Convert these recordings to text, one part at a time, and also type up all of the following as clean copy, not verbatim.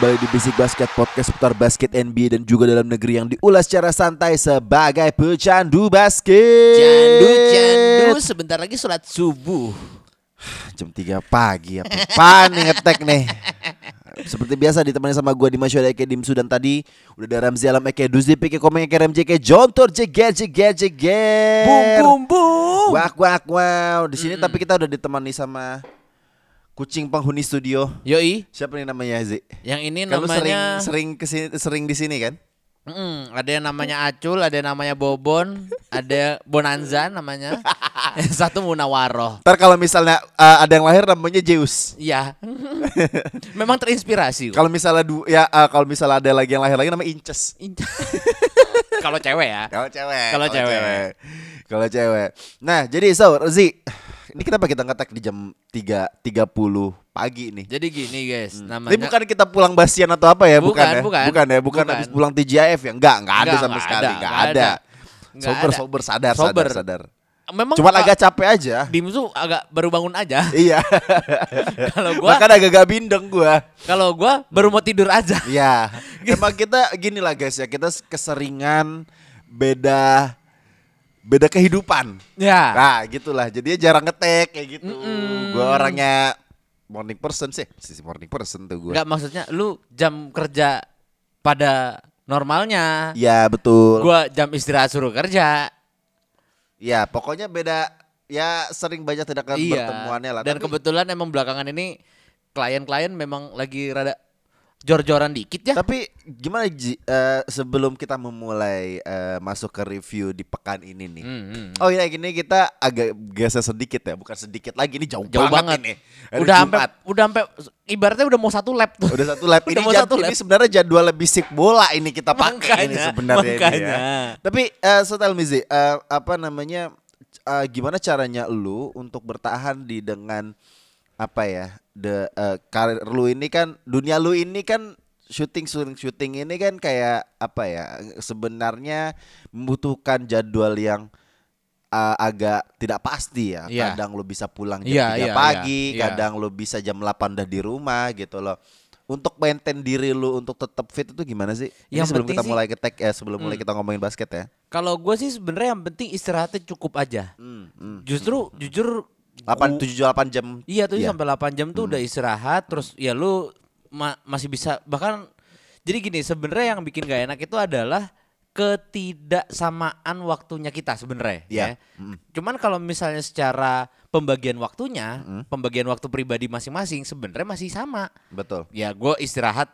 Kembali di Basic Basket Podcast seputar basket NBA dan juga dalam negeri yang diulas secara santai sebagai pecandu basket. Candu sebentar lagi sholat subuh. Jam 3 pagi apaan nih ngetek nih. Seperti biasa ditemani sama gue Dimas Yoda Eke Dimsu dan tadi udah ada Ramzi Alam Eke Duzdi Eke Komeng Eke Ramji Eke Jontor Jeger Bum Bum Bum Wak Wak Wow. Di sini tapi kita udah ditemani sama kucing penghuni studio. Yoi. Siapa nih namanya Aziz? Yang ini kamu namanya sering di sini kan? Ada yang namanya Acul, ada yang namanya Bobon, ada Bonanza namanya. Satu Munawaroh. Ntar kalau misalnya ada yang lahir namanya Zeus. Iya. Memang terinspirasi. Kalau misalnya kalau misalnya ada lagi yang lahir lagi namanya Inces. Kalau cewek ya. Kalau cewek. Nah, jadi Aziz, ini kenapa kita ngetek di jam 3.30 pagi nih? Jadi gini guys, namanya ini bukan kita pulang basian atau apa ya, bukan. Habis pulang TGIF ya, enggak ada sama sekali. Sober sadar. Memang cuma agak capek aja. Dimsu agak baru bangun aja. Iya. Kalau gua bahkan agak bindeng gua. Kalau gua baru mau tidur aja. Iya. Emang kita gini lah guys ya, kita keseringan beda kehidupan, ya. Nah gitulah, jadinya jarang ngetek kayak gitu. Gue orangnya morning person sih, sisi morning person tuh gue. Gak maksudnya, lu jam kerja pada normalnya. Ya betul. Gue jam istirahat suruh kerja. Ya pokoknya beda, ya sering banyak tidak akan pertemuannya lah. Dan tapi kebetulan emang belakangan ini klien-klien memang lagi rada jor-joran dikit ya. Tapi gimana sebelum kita memulai masuk ke review di pekan ini nih. Oh iya gini kita agak geser sedikit ya. Bukan sedikit lagi, ini jauh banget ini. Udah sampai ibaratnya udah mau satu lap tuh. Udah satu lap. Ini sebenarnya jadwal Bisik Bola ini kita pakai ini sebenarnya ini ya. Tapi so tell me Z, gimana caranya lu untuk bertahan di dengan apa ya, karir lu ini kan, dunia lu ini kan syuting ini kan kayak apa ya, sebenarnya membutuhkan jadwal yang agak tidak pasti ya. Kadang lu bisa pulang jam 3 pagi, kadang lu bisa jam 8 udah di rumah gitu loh. Untuk maintain diri lu untuk tetap fit itu gimana sih? Ini sebelum kita mulai mulai kita ngomongin basket ya. Kalau gue sih sebenarnya yang penting istirahatnya cukup aja. Jujur 7-8 jam. Iya tuh sampai 8 jam tuh udah istirahat. Terus ya lu masih bisa. Bahkan jadi gini, sebenarnya yang bikin gak enak itu adalah ketidaksamaan waktunya kita sebenarnya. Cuman kalau misalnya secara pembagian waktunya, pembagian waktu pribadi masing-masing sebenarnya masih sama. Betul. Ya gue istirahat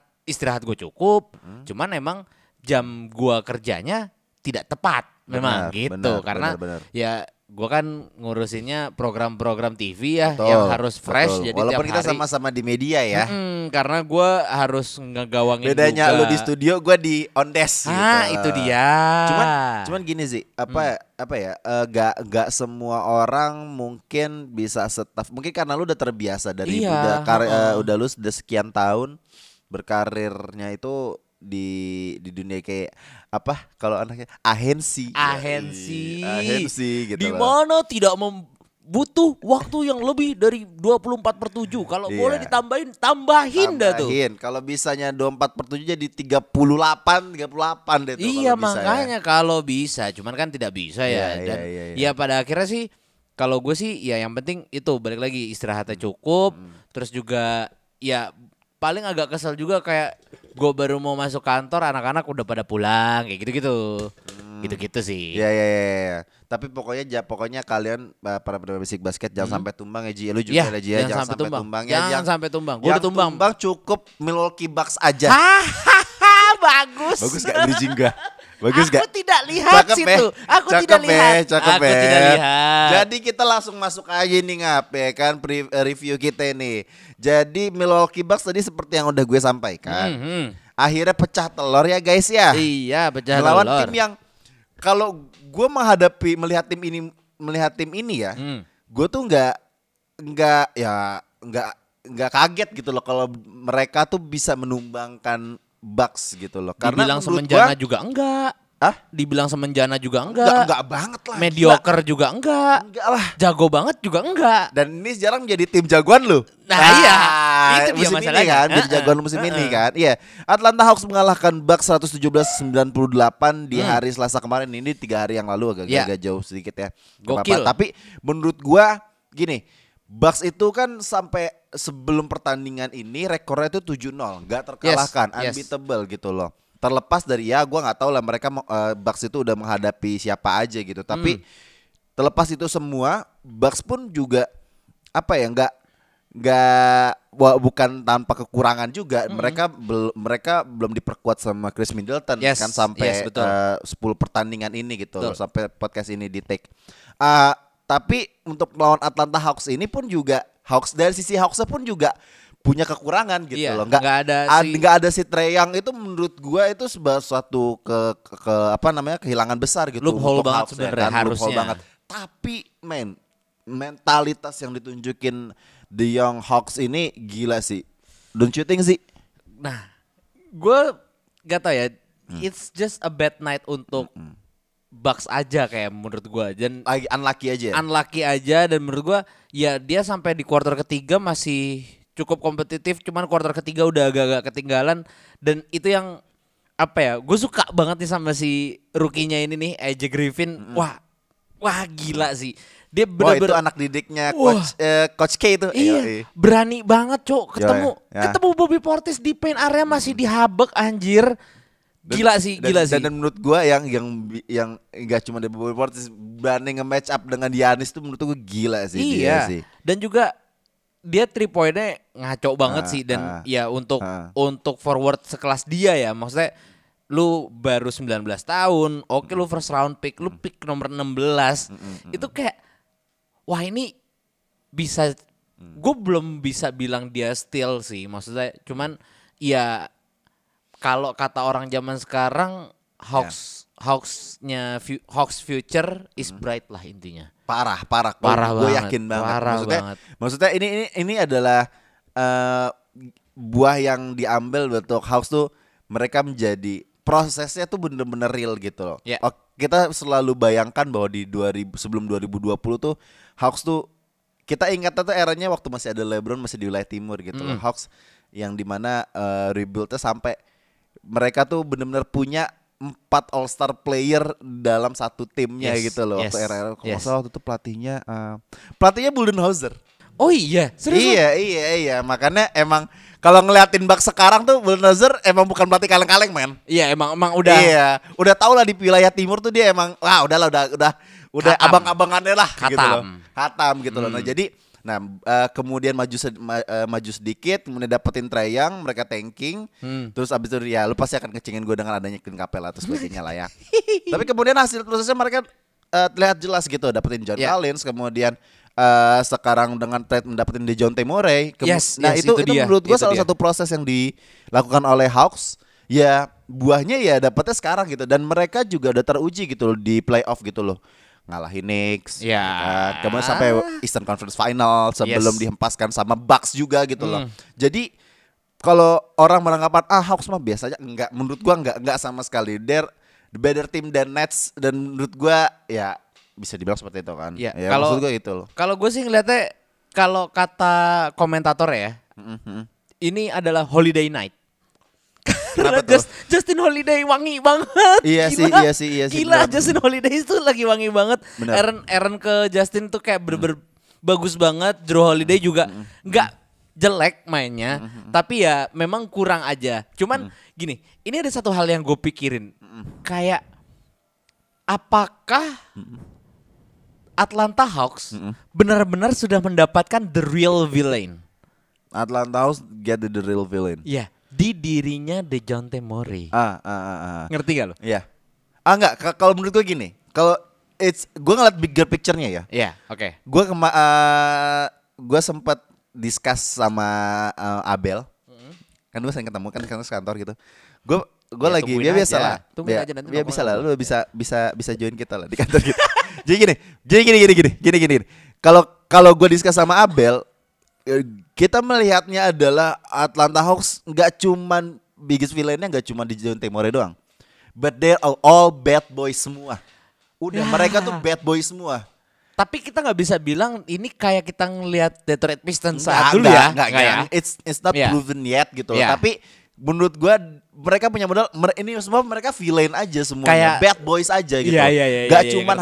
gue cukup. Cuman emang jam gue kerjanya tidak tepat. Memang benar. Ya gue kan ngurusinnya program-program TV ya, betul, yang harus fresh. Jadi walaupun kita sama-sama di media ya, karena gue harus ngegawangin. Bedanya juga, lu di studio, gue di on desk. Itu dia. Cuman gini sih, gak semua orang mungkin bisa staff. Mungkin karena lu udah terbiasa dari udah lu udah sekian tahun berkarirnya itu di dunia kayak apa kalau anaknya ahensi gitu. Di mana tidak butuh waktu yang lebih dari 24/7. Kalau boleh ditambahin dah tuh. Kalau bisanya 24/7 jadi 38 deh tuh. Iya makanya kalau bisa, cuman kan tidak bisa ya. Ya pada akhirnya sih kalau gue sih ya yang penting itu balik lagi istirahatnya cukup, terus juga ya paling agak kesel juga kayak gue baru mau masuk kantor, anak-anak udah pada pulang, kayak gitu-gitu, gitu-gitu sih. Iya. Tapi pokoknya kalian para pendengar Bisik Basket jangan sampai tumbang ya, Ji. Lu juga ada Ji, jangan sampai tumbang. Gue udah tumbang. Cukup Milwaukee Bucks aja. Bagus. Bagus gak bridging gak? Bagus aku gak? Tidak lihat cakep situ. Aku tidak lihat. Cakep aku tidak lihat. Jadi kita langsung masuk aja nih ngapain kan review kita nih. Jadi Milwaukee Bucks tadi seperti yang udah gue sampaikan. Mm-hmm. Akhirnya pecah telur ya guys ya. Iya, pecah telur. Melawan tim yang kalau gue menghadapi melihat tim ini ya. Mm. Gue tuh nggak kaget gitu loh kalau mereka tuh bisa menumbangkan Bucks gitu loh. Karena dibilang semenjana juga enggak. Hah? Dibilang semenjana juga enggak. Enggak banget lah. Mediocre juga enggak. Enggak lah. Jago banget juga enggak. Dan ini sekarang menjadi tim jagoan lu. Nah, iya. Itu dia masalahnya kan. Jadi jagoan musim ini kan. Iya. Atlanta Hawks mengalahkan Bucks 117-98 di hari Selasa kemarin. Ini 3 hari yang lalu agak jauh sedikit ya. Gokil. Tapi menurut gua gini, Bucks itu kan sampai sebelum pertandingan ini rekornya itu 7-0, nggak terkalahkan, unbeatable gitu loh. Terlepas dari ya, gue nggak tahu lah mereka Bucks itu udah menghadapi siapa aja gitu. Tapi terlepas itu semua, Bucks pun juga apa ya bukan tanpa kekurangan juga. Mereka belum diperkuat sama Khris Middleton kan sampai 10 pertandingan ini gitu loh, sampai podcast ini di take. Tapi untuk melawan Atlanta Hawks ini pun juga dari sisi Hawksnya pun juga punya kekurangan gitu loh. Nggak ada si Trae Young itu menurut gua itu suatu kehilangan besar gitu. Loophole banget sebenarnya harusnya. Tapi mentalitas yang ditunjukin The Young Hawks ini gila sih. Don't you think sih? Nah, gua nggak tahu ya. It's just a bad night untuk Bucks aja kayak menurut gue, dan unlucky aja dan menurut gue ya dia sampai di quarter ketiga masih cukup kompetitif, cuman quarter ketiga udah agak-agak ketinggalan. Dan itu yang apa ya, gue suka banget nih sama si rookie-nya ini nih, AJ Griffin. Wah gila sih dia, bener-bener itu anak didiknya Coach K itu. Iya, berani banget cok, ketemu Bobby Portis di paint area masih dihabek anjir. Gila sih. Dan menurut gue yang gak cuma dari Bobby Portis, berani nge-match up dengan Giannis tuh menurut gue gila sih. Iya. Dia sih. Dan juga dia 3 poinnya ngaco banget sih. Dan ya untuk forward sekelas dia ya, maksudnya lu baru 19 tahun, oke lu first round pick, lu pick nomor 16. Itu kayak wah ini bisa, gue belum bisa bilang dia steal sih, maksudnya cuman ya kalau kata orang zaman sekarang, Hawks future is bright lah intinya. Parah gue yakin banget. Maksudnya ini adalah buah yang diambil untuk Hawks tuh, mereka menjadi prosesnya tuh bener-bener real gitu loh. Yeah. Kita selalu bayangkan bahwa sebelum 2020 tuh Hawks tuh, kita ingatnya tuh eranya waktu masih ada LeBron masih di wilayah timur gitu loh. Hawks yang dimana rebuildnya sampai mereka tuh benar-benar punya 4 all-star player dalam satu timnya gitu loh. Waktu era kalau salah waktu itu pelatihnya Budenholzer. Oh iya, serius? Iya. Makanya emang kalau ngeliatin Bucks sekarang tuh Budenholzer emang bukan pelatih kaleng-kaleng, men. Iya, emang udah. Iya, udah tau lah di wilayah timur tuh dia emang udah abang-abangannya lah gitu loh. Hatam gitu loh. Nah, jadi kemudian maju sedikit, kemudian dapetin Trae Young, mereka tanking, terus abis itu ya lu pasti akan ngecengin gue dengan adanya Clint Capela terus sebagainya lah ya. Tapi kemudian hasil prosesnya mereka terlihat jelas gitu, dapetin John Collins, kemudian sekarang dengan trade mendapetin Dejounte Murray. Itu menurut gue salah satu proses yang dilakukan oleh Hawks. Ya buahnya ya dapetnya sekarang gitu, dan mereka juga udah teruji gitu loh di playoff gitu loh. Ngalahin Knicks, kemudian sampai Eastern Conference Final sebelum dihempaskan sama Bucks juga gitu loh. Jadi kalau orang beranggapan Hawks mah biasanya, enggak, menurut gua enggak sama sekali. They're the better team than Nets, dan menurut gua ya bisa dibilang seperti itu kan. Ya, maksud gua gitu loh. Kalau gua sih ngeliatnya kalau kata komentator ya, ini adalah holiday night. Karena Justin Holiday wangi banget. Iya sih. Gila, Justin Holiday itu lagi wangi banget. Aaron ke Justin tuh kayak bener-bener bagus banget. Drew Holiday juga gak jelek mainnya, tapi ya memang kurang aja. Cuman gini, ini ada satu hal yang gue pikirin, kayak apakah Atlanta Hawks benar-benar sudah mendapatkan the real villain? Atlanta Hawks get the real villain. Iya. Di dirinya Dejounte Murray. Ngerti gak lo? Iya. Enggak, kalau menurut gue gini, kalau gue ngeliat bigger picture-nya ya. Iya, yeah, oke. Okay. Gue sempat discuss sama Abel. Kan gue sering ketemu kan kantor gitu. Gue ya, lagi dia biasa lah. Dia bisa lah, lu bisa join kita lah di kantor gitu. Jadi gini. Kalau gue discuss sama Abel, kita melihatnya adalah Atlanta Hawks enggak cuman biggest villain-nya enggak cuma Dejounte Murray doang. But they are all bad boys semua. Udah, mereka tuh bad boys semua. Tapi kita nggak bisa bilang ini kayak kita ngelihat Detroit Pistons saat dulu ya. Enggak. It's not proven yet gitu. Yeah. Tapi menurut gue mereka punya modal. Ini semua mereka villain aja semuanya, kayak bad boys aja gitu. Iya, gak cuma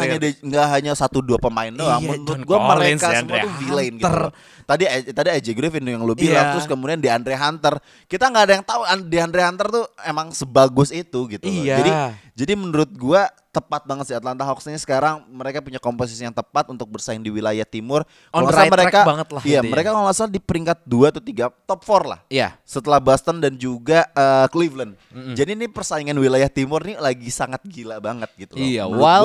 hanya 1-2 pemain doang. Menurut gue mereka semua tuh villain gitu. Tadi AJ Griffin yang lo bilang, terus kemudian DeAndre Hunter. Kita nggak ada yang tahu DeAndre Hunter tuh emang sebagus itu gitu. Yeah. Jadi menurut gue tepat banget sih Atlanta Hawks ini sekarang. Mereka punya komposisi yang tepat untuk bersaing di wilayah timur. On the right track banget lah. Iya, mereka kalau nggak salah di peringkat 2 atau 3, top 4 lah. Iya. Setelah Boston dan juga Cleveland. Mm-hmm. Jadi ini persaingan wilayah timur nih lagi sangat gila banget gitu loh. Iya,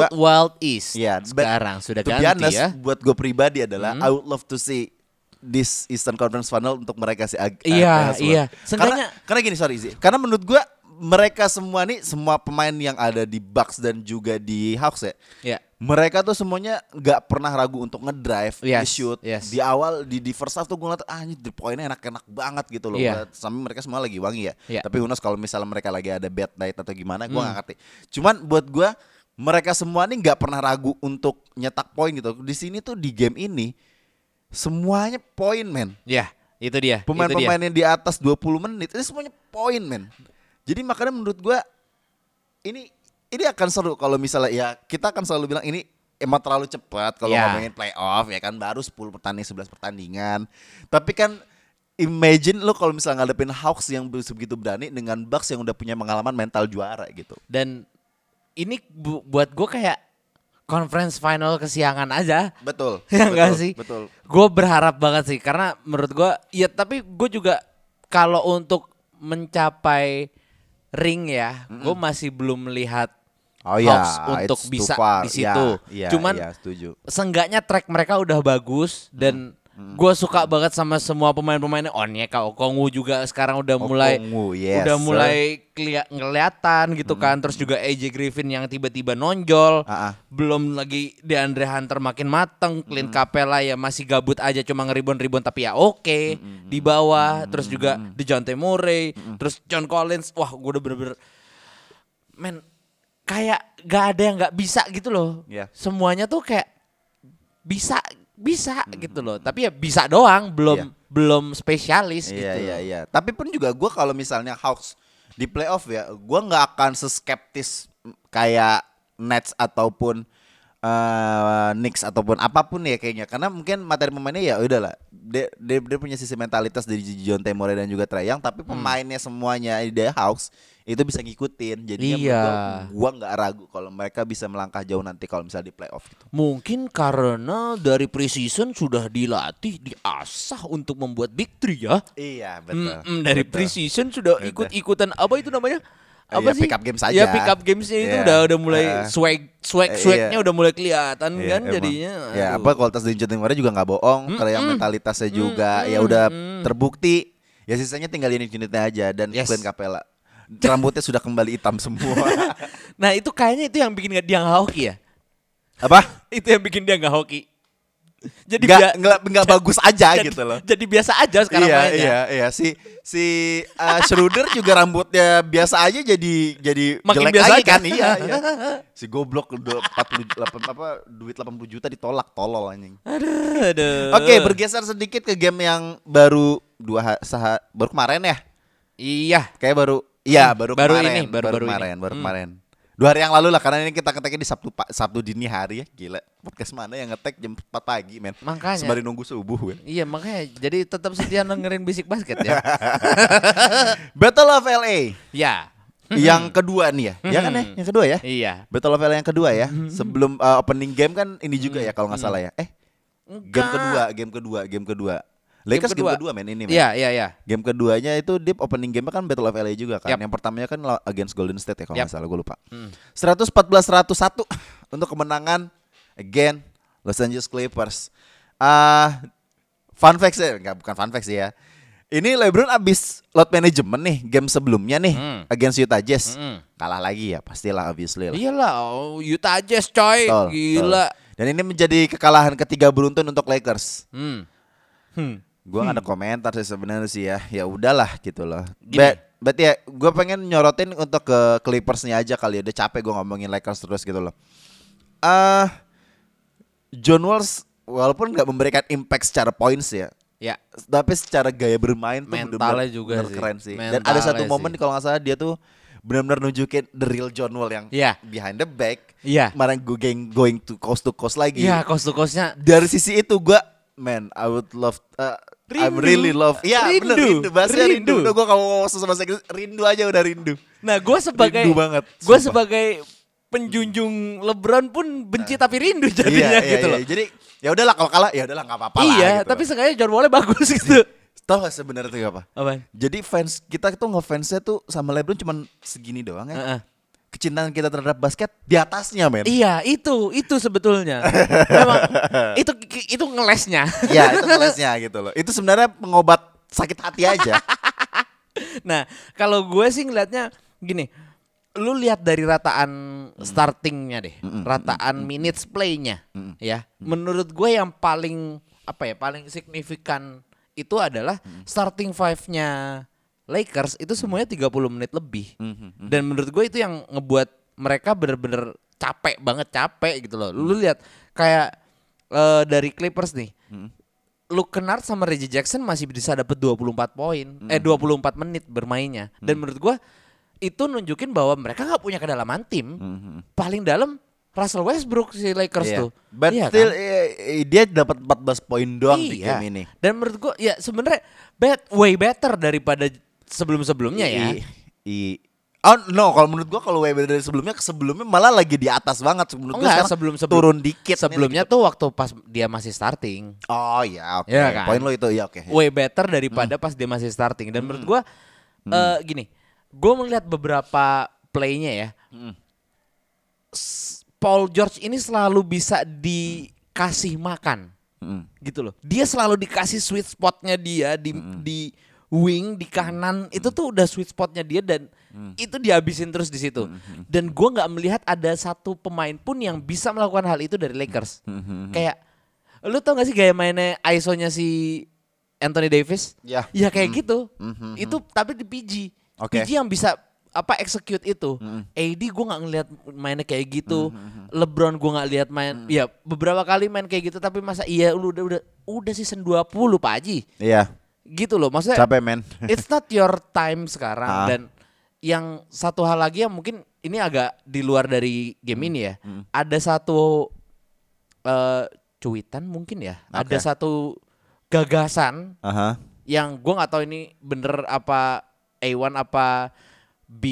Wild East. Iya, sekarang sudah ganti honest, ya. Buat gue pribadi adalah I would love to see this Eastern Conference Final untuk mereka sih. Iya. Karena gini, sorry Izzy. Karena menurut gue mereka semua nih, semua pemain yang ada di Bucks dan juga di Hawks ya. Yeah. Mereka tuh semuanya nggak pernah ragu untuk ngedrive, nge-shoot. Yes. Di awal di first half tuh gue ngeliat ini poinnya enak-enak banget gitu loh. Yeah. Sampai mereka semua lagi wangi ya. Yeah. Tapi unos kalau misalnya mereka lagi ada bad night atau gimana, gue nggak ngerti. Cuman buat gue mereka semua nih nggak pernah ragu untuk nyetak poin gitu. Di sini tuh di game ini semuanya poin men. Ya, yeah, itu dia. Pemain-pemainnya di atas 20 menit ini semuanya poin men. Jadi makanya menurut gue ini akan seru kalau misalnya ya kita akan selalu bilang ini emang terlalu cepat kalau ngomongin playoff ya kan, baru 10 pertandingan 11 pertandingan. Tapi kan imagine lo kalau misalnya ngadepin Hawks yang begitu berani dengan Bucks yang udah punya pengalaman mental juara gitu. Dan ini buat gue kayak conference final kesiangan aja. Betul. Ya enggak sih? Betul. Gue berharap banget sih karena menurut gue ya, tapi gue juga kalau untuk mencapai ring ya, gue masih belum melihat Hawks untuk bisa di situ. Yeah, cuman seenggaknya track mereka udah bagus dan gue suka banget sama semua pemain-pemainnya. Onyeka Okongwu juga sekarang udah mulai kelihatan gitu kan. Terus juga AJ Griffin yang tiba-tiba nonjol. Belum lagi DeAndre Hunter makin mateng. Clint Capela ya masih gabut aja cuma ngeribon-ribon tapi ya oke di bawah. Terus juga Dejounte Murray, terus John Collins. Wah, gue udah bener-bener men kayak gak ada yang gak bisa gitu loh. Yeah. Semuanya tuh kayak bisa gitu loh, tapi ya bisa doang, belum spesialis gitu. Iya. Tapi pun juga gue kalau misalnya Hawks di playoff ya, gue nggak akan seskeptis kayak Nets ataupun Knicks ataupun apapun ya kayaknya, karena mungkin materi pemainnya ya udahlah, dia punya sisi mentalitas dari Dejounte Murray dan juga Trae Young, tapi pemainnya semuanya di Hawks itu bisa ngikutin. Jadinya gue gak ragu kalau mereka bisa melangkah jauh nanti kalau misalnya di playoff gitu. Mungkin karena dari preseason sudah dilatih, diasah untuk membuat big three ya. Iya betul. Dari preseason sudah ikut-ikutan apa itu namanya? Apa sih? Pick up games aja. Ya pick up gamesnya itu udah mulai swagnya udah mulai kelihatan kan jadinya. Emang. Ya apa kualitas Dejounte Murray juga nggak bohong, karena mentalitasnya juga ya udah terbukti. Ya sisanya tinggal unit-unitnya aja dan Clint Capela. Rambutnya sudah kembali hitam semua. Nah itu kayaknya itu yang bikin dia nggak hoki ya. Apa? Itu yang bikin dia nggak hoki. Jadi nggak bagus aja gitu loh. Jadi biasa aja sekarang mainnya. Iya. Si Schroeder juga rambutnya biasa aja jadi makin jelek biasa lagi kan. Iya. Si goblok 80 juta ditolak, tolol anjing. Aduh. Oke, bergeser sedikit ke game yang baru baru kemarin ya. Iya. Baru kemarin. 2 hari yang lalu lah, karena ini kita ngeteknya di Sabtu dini hari ya. Gila, podcast mana yang ngetek jam 4 pagi men. Makanya sembari nunggu subuh kan. Iya makanya, jadi tetap setia dengerin Bisik Basket ya. Battle of LA. Ya. Yang kedua nih ya. Ya kan ya, yang kedua ya. Iya. Battle of LA yang kedua ya. Sebelum opening game kan ini juga ya kalau gak salah ya. Game kedua. Lakers game kedua men ini. Iya. Game keduanya itu deep opening game kan Battle of LA juga kan. Yep. Yang pertamanya kan against Golden State ya kalau enggak salah, gue lupa. 114-101 untuk kemenangan again Los Angeles Clippers. Fun fact ya, enggak bukan fun fact sih ya. Ini LeBron abis load management nih game sebelumnya nih against Utah Jazz. Kalah lagi ya pastilah obviously. Iyalah Utah Jazz coy. Tol, gila. Tol. Dan ini menjadi kekalahan ketiga beruntun untuk Lakers. Gue gak ada komentar sih sebenarnya sih ya. Ya udahlah gitu loh. But ya gue pengen nyorotin untuk ke Clippersnya aja kali ya. Udah capek gue ngomongin Lakers terus gitu loh. John Wall walaupun gak memberikan impact secara points ya. Ya, tapi secara gaya bermain tuh mentalnya juga sih. Keren sih. Dan ada satu momen kalau nggak salah dia tuh benar-benar nunjukin the real John Wall yang behind the back. Kemarin gue going to coast lagi. Iya, coast to coastnya. Dari sisi itu gue, man, I would love, I really love. Iya, bener rindu. Bahasanya rindu. Gue kalau sama Inggris rindu aja udah rindu. Nah, gue sebagai penjunjung LeBron pun benci tapi rindu jadinya loh. Jadi ya udahlah kalau kalah ya udahlah nggak apa-apa lah. Iya, gitu tapi seenggaknya John Wall bagus gitu. Tahu nggak sebenarnya itu apa? Apaan? Jadi fans kita tuh ngefansnya tuh sama LeBron cuman segini doang ya. Kecintaan kita terhadap basket di atasnya men. Iya itu sebetulnya. Memang itu ngelesnya. Iya itu ngelesnya gitu loh. Itu sebenarnya pengobat sakit hati aja. Nah kalau gue sih ngelihatnya gini. Lu lihat dari rataan startingnya deh, rataan minutes playnya, ya. Menurut gue yang paling paling signifikan itu adalah starting five-nya Lakers itu semuanya 30 menit lebih. Dan menurut gue itu yang ngebuat mereka bener-bener capek gitu loh. Lu lihat kayak dari Clippers nih. Luke Kennard sama Reggie Jackson masih bisa dapet 24 poin, 24 menit bermainnya. Dan menurut gue itu nunjukin bahwa mereka nggak punya kedalaman tim, paling dalam Russell Westbrook si Lakers tuh. But iya still kan? Dia dapat 14 poin doang di game ini. Dan menurut gua ya sebenarnya way better daripada sebelum-sebelumnya ya. Oh no, kalau menurut gua kalau way better dari sebelumnya malah lagi di atas banget menurut gua sekarang turun dikit. Sebelumnya tuh waktu pas dia masih starting. Oh ya oke. Kan? Poin lo itu ya oke. Way better daripada pas dia masih starting. Dan menurut gua gini. Gue melihat beberapa play-nya ya. Paul George ini selalu bisa dikasih makan. Gitu loh. Dia selalu dikasih sweet spot-nya dia di wing, di kanan. Itu tuh udah sweet spot-nya dia dan itu dihabisin terus di situ. Dan gue gak melihat ada satu pemain pun yang bisa melakukan hal itu dari Lakers. Kayak lu tau gak sih gaya mainnya ISO-nya si Anthony Davis? Ya kayak gitu. Itu tapi di PG. PG yang bisa execute itu. AD gue nggak ngelihat mainnya kayak gitu. LeBron gue nggak lihat main. Ya beberapa kali main kayak gitu tapi masa iya lu udah season 20 Pak Haji. Iya. Gitu loh maksudnya. Capek men. It's not your time sekarang dan yang satu hal lagi yang mungkin ini agak di luar dari game ini ya. Ada satu cuitan mungkin ya. Ada satu gagasan yang gue nggak tahu ini bener apa. A1 apa B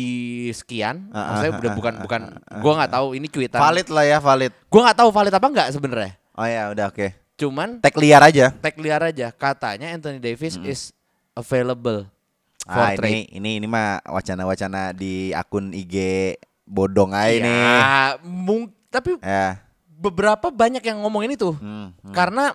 sekian, maksudnya udah bukan, gue nggak tahu ini cuitan. Valid lah ya valid. Gue nggak tahu valid apa nggak sebenarnya. Oh ya udah oke. Cuman tag liar aja. Katanya Anthony Davis is available for trade. Ini mah wacana-wacana di akun IG bodong aja ya, nih. Tapi beberapa banyak yang ngomongin itu karena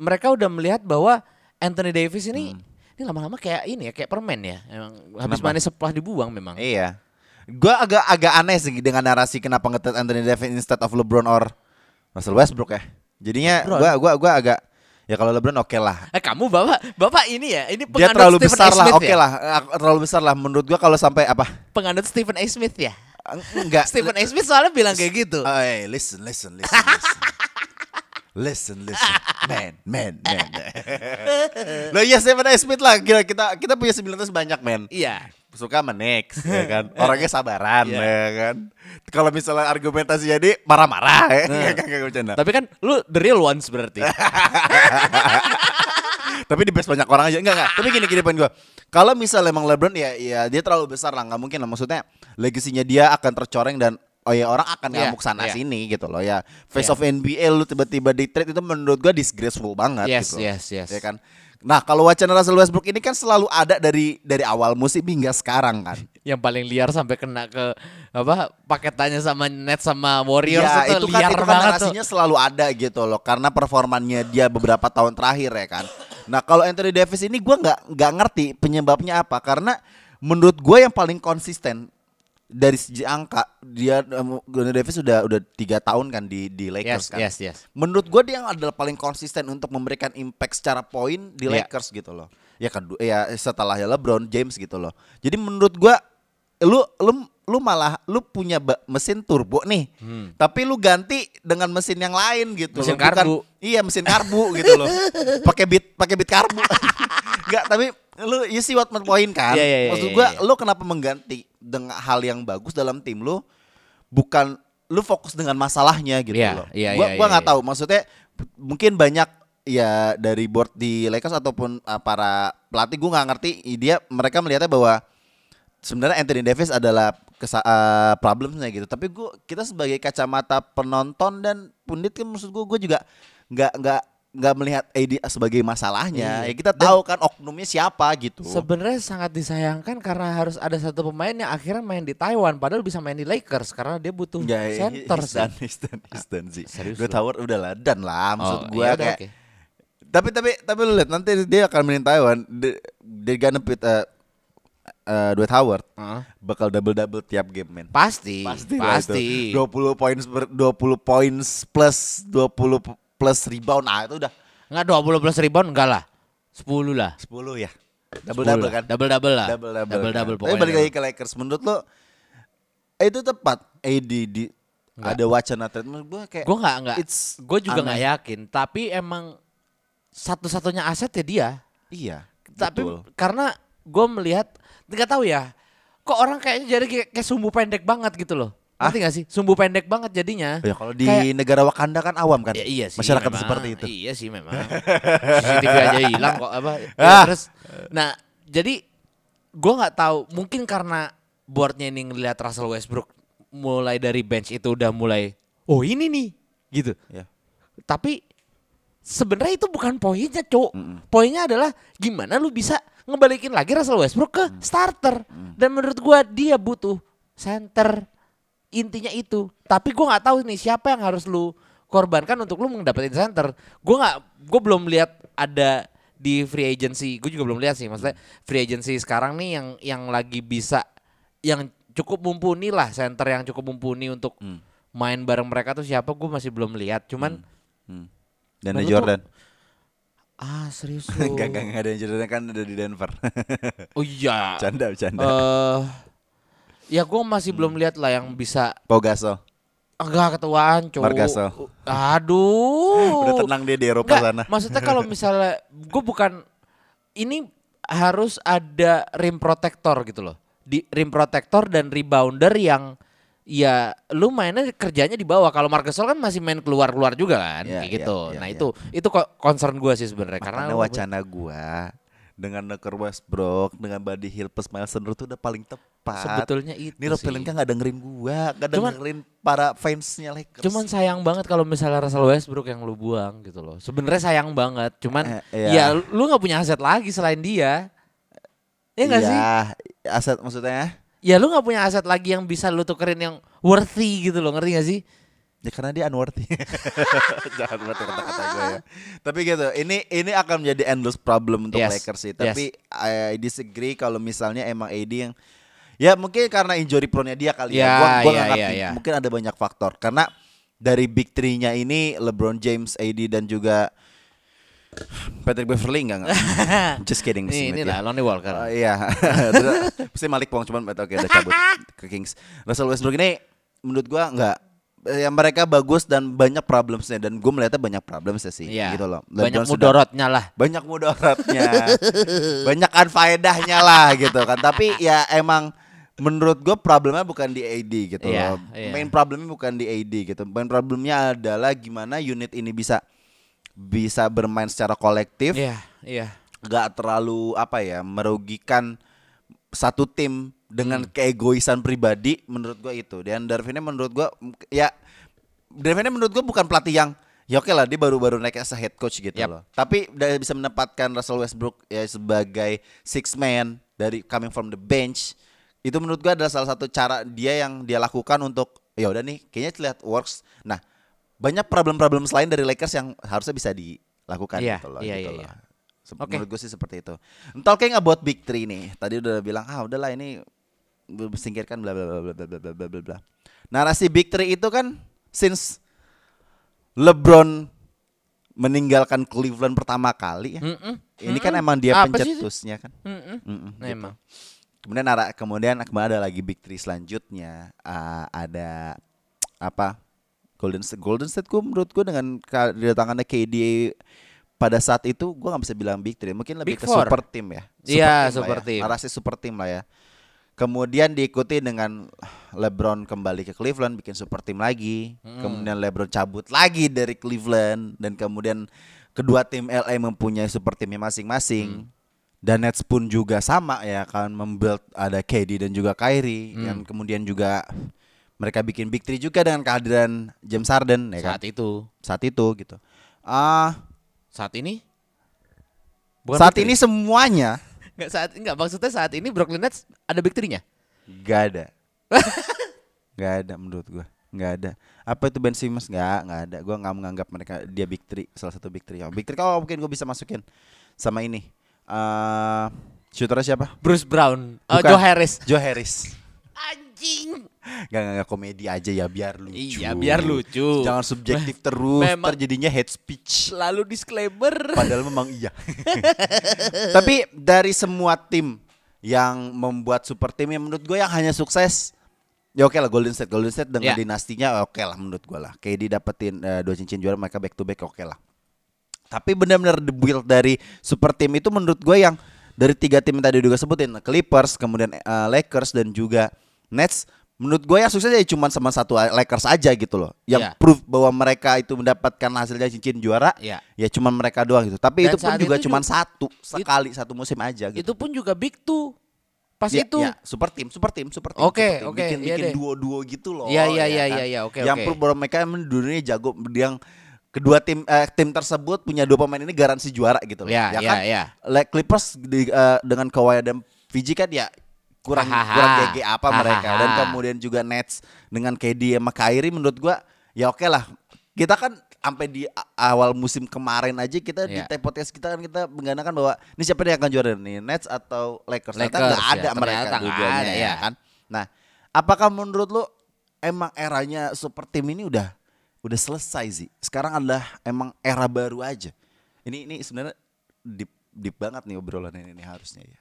mereka udah melihat bahwa Anthony Davis ini. Ini lama-lama kayak ini ya, kayak permen ya. Emang habis manis setelah dibuang memang. Iya. Gue agak aneh sih dengan narasi kenapa nge-trade Anthony Davis instead of LeBron or Russell Westbrook ya. Jadinya gue agak ya kalau LeBron oke lah. Kamu bapak ini ya, ini penganut terlalu Stephen besar A. Smith lah, ya. Oke lah, terlalu besar lah menurut gue kalau sampai apa? Penganut Stephen A. Smith ya? Enggak. Stephen A. Smith soalnya bilang kayak gitu. Hey, listen. Listen, man. Loh ya Stephen A. Smith lah, kita punya 19 banyak men. Iya. Suka menex, ya kan. Orangnya sabaran, ya kan. Kalau misalnya argumentasi jadi marah-marah, ya kagak bercanda. Tapi kan lu the real ones berarti. Tapi di base banyak orang aja, enggak. Tapi gini poin gue. Kalau misalnya emang LeBron ya dia terlalu besar lah, nggak mungkin lah. Maksudnya legasinya dia akan tercoreng dan orang akan ngamuk sana sini gitu loh ya. Face of NBA lu tiba-tiba di trade itu menurut gua disgraceful banget gitu. Yes. Ya kan. Nah, kalau wacana Russell Westbrook ini kan selalu ada dari awal musim hingga sekarang kan. Yang paling liar sampai kena ke apa paketannya sama Nets sama Warriors ya, itu kan, liar itu kan narasinya tuh selalu ada gitu loh, karena performannya dia beberapa tahun terakhir ya kan. Nah, kalau Anthony Davis ini gue nggak ngerti penyebabnya apa, karena menurut gue yang paling konsisten dari segi angka dia Anthony Davis udah 3 tahun kan di Lakers kan. Yes. Menurut gue dia yang adalah paling konsisten untuk memberikan impact secara poin di Lakers gitu loh. Ya kedua ya setelah ya LeBron James gitu loh. Jadi menurut gue lu malah punya mesin turbo nih. Tapi lu ganti dengan mesin yang lain gitu. Mesin karbu. Iya, mesin karbu gitu loh. Pakai bit karbu. Enggak, tapi lu you see what my point kan. Maksud gue lu kenapa mengganti dengan hal yang bagus dalam tim lu, bukan lu fokus dengan masalahnya gitu loh. Gua nggak tahu maksudnya, mungkin banyak ya dari board di Lakers ataupun para pelatih, gua nggak ngerti mereka melihatnya bahwa sebenarnya Anthony Davis adalah problemnya gitu. Tapi kita sebagai kacamata penonton dan pundit kan, maksud gua juga nggak melihat AD sebagai masalahnya. Ya kita tahu kan oknumnya siapa gitu. Sebenarnya sangat disayangkan karena harus ada satu pemain yang akhirnya main di Taiwan, padahal bisa main di Lakers karena dia butuh center sih. Dwight Howard udah ladan lah maksud gue kayak. Okay. Tapi lu lihat nanti dia akan main Taiwan, dia gonna put Dwight Howard bakal double-double tiap game, men. Pasti. 20 points plus rebound, nah itu udah. Enggak 20 plus rebound enggak lah, 10 lah. 10 ya, double-double kan. Double-double kan. Tapi balik lagi ke Lakers, menurut lo itu tepat AD di ada wacana trade? Menurut gue kayak gue juga gak yakin. Tapi emang satu-satunya aset ya dia. Iya. Tapi betul. Karena gue melihat, gak tahu ya, kok orang kayaknya jadi kayak sumbu pendek banget gitu loh. Ngerti gak sih? Sumbu pendek banget jadinya. Ya kalau di negara Wakanda kan awam kan. Ya, iya sih, masyarakat memang seperti itu. Iya sih memang. CCTV aja hilang kok apa. Ya, terus nah, jadi gue enggak tahu, mungkin karena boardnya ini ngelihat Russell Westbrook mulai dari bench itu udah mulai ini nih gitu. Ya. Tapi sebenarnya itu bukan poinnya, Cok. Poinnya adalah gimana lu bisa ngebalikin lagi Russell Westbrook ke starter. Dan menurut gue dia butuh center. Intinya itu, tapi gue nggak tahu nih siapa yang harus lu korbankan untuk lu mendapatin center. Gue belum lihat ada di free agency. Gue juga belum lihat sih, maksudnya free agency sekarang nih yang lagi bisa, yang cukup mumpuni lah, center yang cukup mumpuni untuk main bareng mereka tuh siapa? Gue masih belum lihat. Cuman dan ada Jordan. Serius? Gak ada Jordan kan ada di Denver. Oh iya. Canda. Ya gue masih belum lihat lah yang bisa. Pogasol. Enggak, ketuaan cowok. Margasol. Aduh. Udah tenang dia di Eropa sana. Maksudnya kalau misalnya gue bukan, ini harus ada rim protector gitu loh. Di rim protector dan rebounder yang ya lu mainnya kerjanya di bawah. Kalau Margasol kan masih main keluar-keluar juga kan. Kayak gitu. Itu concern gue sih sebenarnya. Karena wacana gue dengan Russell Westbrook, dengan Buddy Hield plus Miles Turner itu udah paling tepat. Sebetulnya itu sih. Ini Rob Pelinka gak dengerin gua, gak dengerin para fansnya Lakers. Cuman sayang banget kalau misalnya Russell Westbrook yang lu buang gitu loh. Sebenarnya sayang banget, cuman ya lu gak punya aset lagi selain dia. Iya gak sih? Aset maksudnya? Ya lu gak punya aset lagi yang bisa lu tukerin yang worthy gitu loh, ngerti gak sih? Ya karena dia unworthy. Jangan banget kata-kata gue ya. Tapi gitu, ini akan menjadi endless problem untuk Lakers sih. Tapi I disagree kalau misalnya emang AD yang, ya mungkin karena injury prone-nya dia kali ya. Gue gak ngerti, mungkin ada banyak faktor. Karena dari big three-nya ini LeBron James, AD dan juga Patrick Beverly enggak. Just kidding. Ini lah Lonnie Walker. Iya. Pasti Malik Pong, cuman oke udah cabut ke Kings. Russell Westbrook ini menurut gue enggak, yang mereka bagus dan banyak problemsnya, dan gue melihatnya banyak problemsnya sih gitu loh. Banyak mudorotnya lah. Banyak anfaedahnya lah gitu kan. Tapi ya emang menurut gue problemnya bukan di AD gitu loh. Main problemnya bukan di AD gitu. Main problemnya adalah gimana unit ini bisa bermain secara kolektif. Gak terlalu merugikan satu tim dengan keegoisan pribadi. Menurut gue itu. Dan Darvinnya menurut gue bukan pelatih yang Ya oke lah, dia baru-baru naik as a head coach gitu loh. Tapi udah bisa menempatkan Russell Westbrook ya sebagai six man dari coming from the bench. Itu menurut gue adalah salah satu cara dia yang dia lakukan untuk ya udah nih kayaknya terlihat works. Nah, banyak problem-problem selain dari Lakers yang harusnya bisa dilakukan gitu loh. Menurut gue sih seperti itu. Talking about big three nih. Tadi udah bilang udahlah ini singkirkan bla bla bla bla bla bla bla. Narasi big three itu kan since LeBron meninggalkan Cleveland pertama kali ya. Ini kan emang dia pencetusnya kan. Nah, gitu. Emang. Kemudian ada lagi big three selanjutnya. Ada apa? Golden State gue menurutku dengan kedatangannya KD pada saat itu gue nggak bisa bilang big three. Mungkin lebih big ke four. Super team ya. Iya, super team. Narasi super team lah ya. Kemudian diikuti dengan LeBron kembali ke Cleveland, bikin super team lagi. Kemudian LeBron cabut lagi dari Cleveland. Dan kemudian kedua tim LA mempunyai super teamnya masing-masing. Dan Nets pun juga sama ya kan, membuild ada KD dan juga Kyrie. Yang kemudian juga mereka bikin big three juga dengan kehadiran James Harden ya kan? Saat itu gitu. Saat ini semuanya. Enggak, maksudnya saat ini Brooklyn Nets ada big three-nya? Enggak ada. Enggak ada menurut gua. Enggak ada. Apa itu Ben Simmons? Enggak ada. Gua enggak menganggap mereka dia big three, salah satu big three. Big three kalau mungkin gua bisa masukin sama ini. Shooter siapa? Bruce Brown. Joe Harris. Anjing. Enggak komedi aja ya biar lucu. Iya, biar lucu. Jangan subjektif terus, terjadinya hate speech. Lalu disclaimer. Padahal memang iya. Tapi dari semua tim yang membuat super tim yang menurut gue yang hanya sukses, ya oke lah Golden State dengan dinastinya oke lah menurut gue lah. KD dapetin 2 cincin juara, mereka back to back oke lah. Tapi benar-benar the build dari super tim itu menurut gue yang dari 3 tim yang tadi udah gue sebutin, Clippers, kemudian Lakers dan juga Nets. Menurut gue yang sukses ya cuma sama satu Lakers aja gitu loh. Yang proof bahwa mereka itu mendapatkan hasilnya cincin juara ya cuma mereka doang gitu. Tapi dan itu pun juga cuma satu musim aja gitu. Itu pun juga big two. Pas ya, itu ya, super team. Oke. Bikin duo-duo gitu loh. Iya, oke. Yang proof bahwa mereka dunia jago, yang kedua tim tersebut punya 2 pemain ini garansi juara gitu loh. Like Clippers dengan Kawhi dan Fiji kan ya kurang GG apa mereka. Dan kemudian juga Nets dengan KD sama Kyrie menurut gua ya oke lah. Kita kan sampai di awal musim kemarin aja kita di podcast kita kan kita mengandalkan bahwa ini siapa yang akan juara nih, Nets atau Lakers. Ternyata enggak ada mereka dua-duanya ya kan. Nah, apakah menurut lu emang eranya super team ini udah selesai sih? Sekarang adalah emang era baru aja. Ini sebenarnya deep banget nih obrolan ini harusnya ya.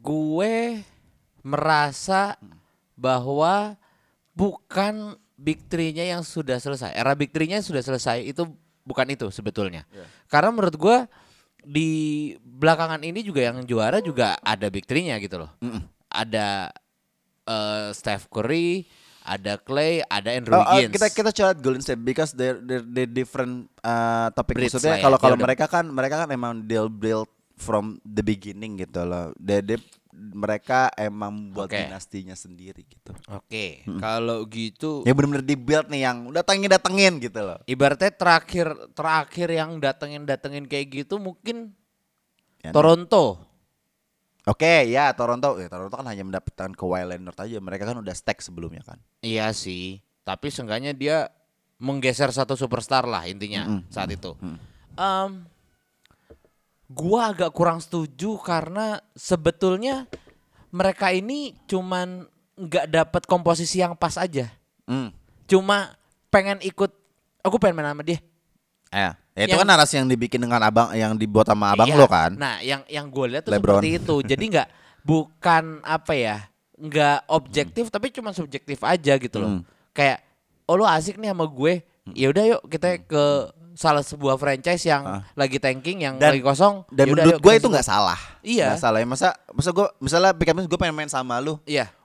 Gue merasa bahwa bukan big three-nya yang sudah selesai. Era big three-nya sudah selesai itu bukan itu sebetulnya. Karena menurut gue di belakangan ini juga yang juara juga ada big three-nya gitu loh. Ada Steph Curry, ada Klay, ada Andrew Wiggins. Kita coret Golden State because they're different topic. Maksudnya kalau mereka kan emang they'll build from the beginning gitu loh. Mereka emang buat dinastinya sendiri gitu. Oke. Kalau gitu ya benar-benar dibuild nih yang datengin gitu loh. Ibaratnya terakhir yang datengin kayak gitu mungkin ya, Toronto. Oke, ya Toronto. Ya, Toronto kan hanya mendapatkan Kawhi Leonard aja. Mereka kan udah stack sebelumnya kan. Iya sih. Tapi seenggaknya dia menggeser satu superstar lah intinya saat itu. Gua agak kurang setuju karena sebetulnya mereka ini cuman nggak dapat komposisi yang pas aja. Cuma pengen ikut, aku pengen main sama dia. Itu kan narasi yang dibikin dengan abang, yang dibuat sama abang lo kan. Nah, yang gue lihat tuh LeBron. Seperti itu. Jadi nggak objektif tapi cuma subjektif aja gitu loh. Kayak lo asik nih sama gue. Ya udah yuk kita ke salah sebuah franchise yang lagi tanking, yang lagi kosong. Dan yaudah, menurut gue itu gak salah. Iya, gak salah ya. Masa gue misalnya pikirnya gue pengen main sama lu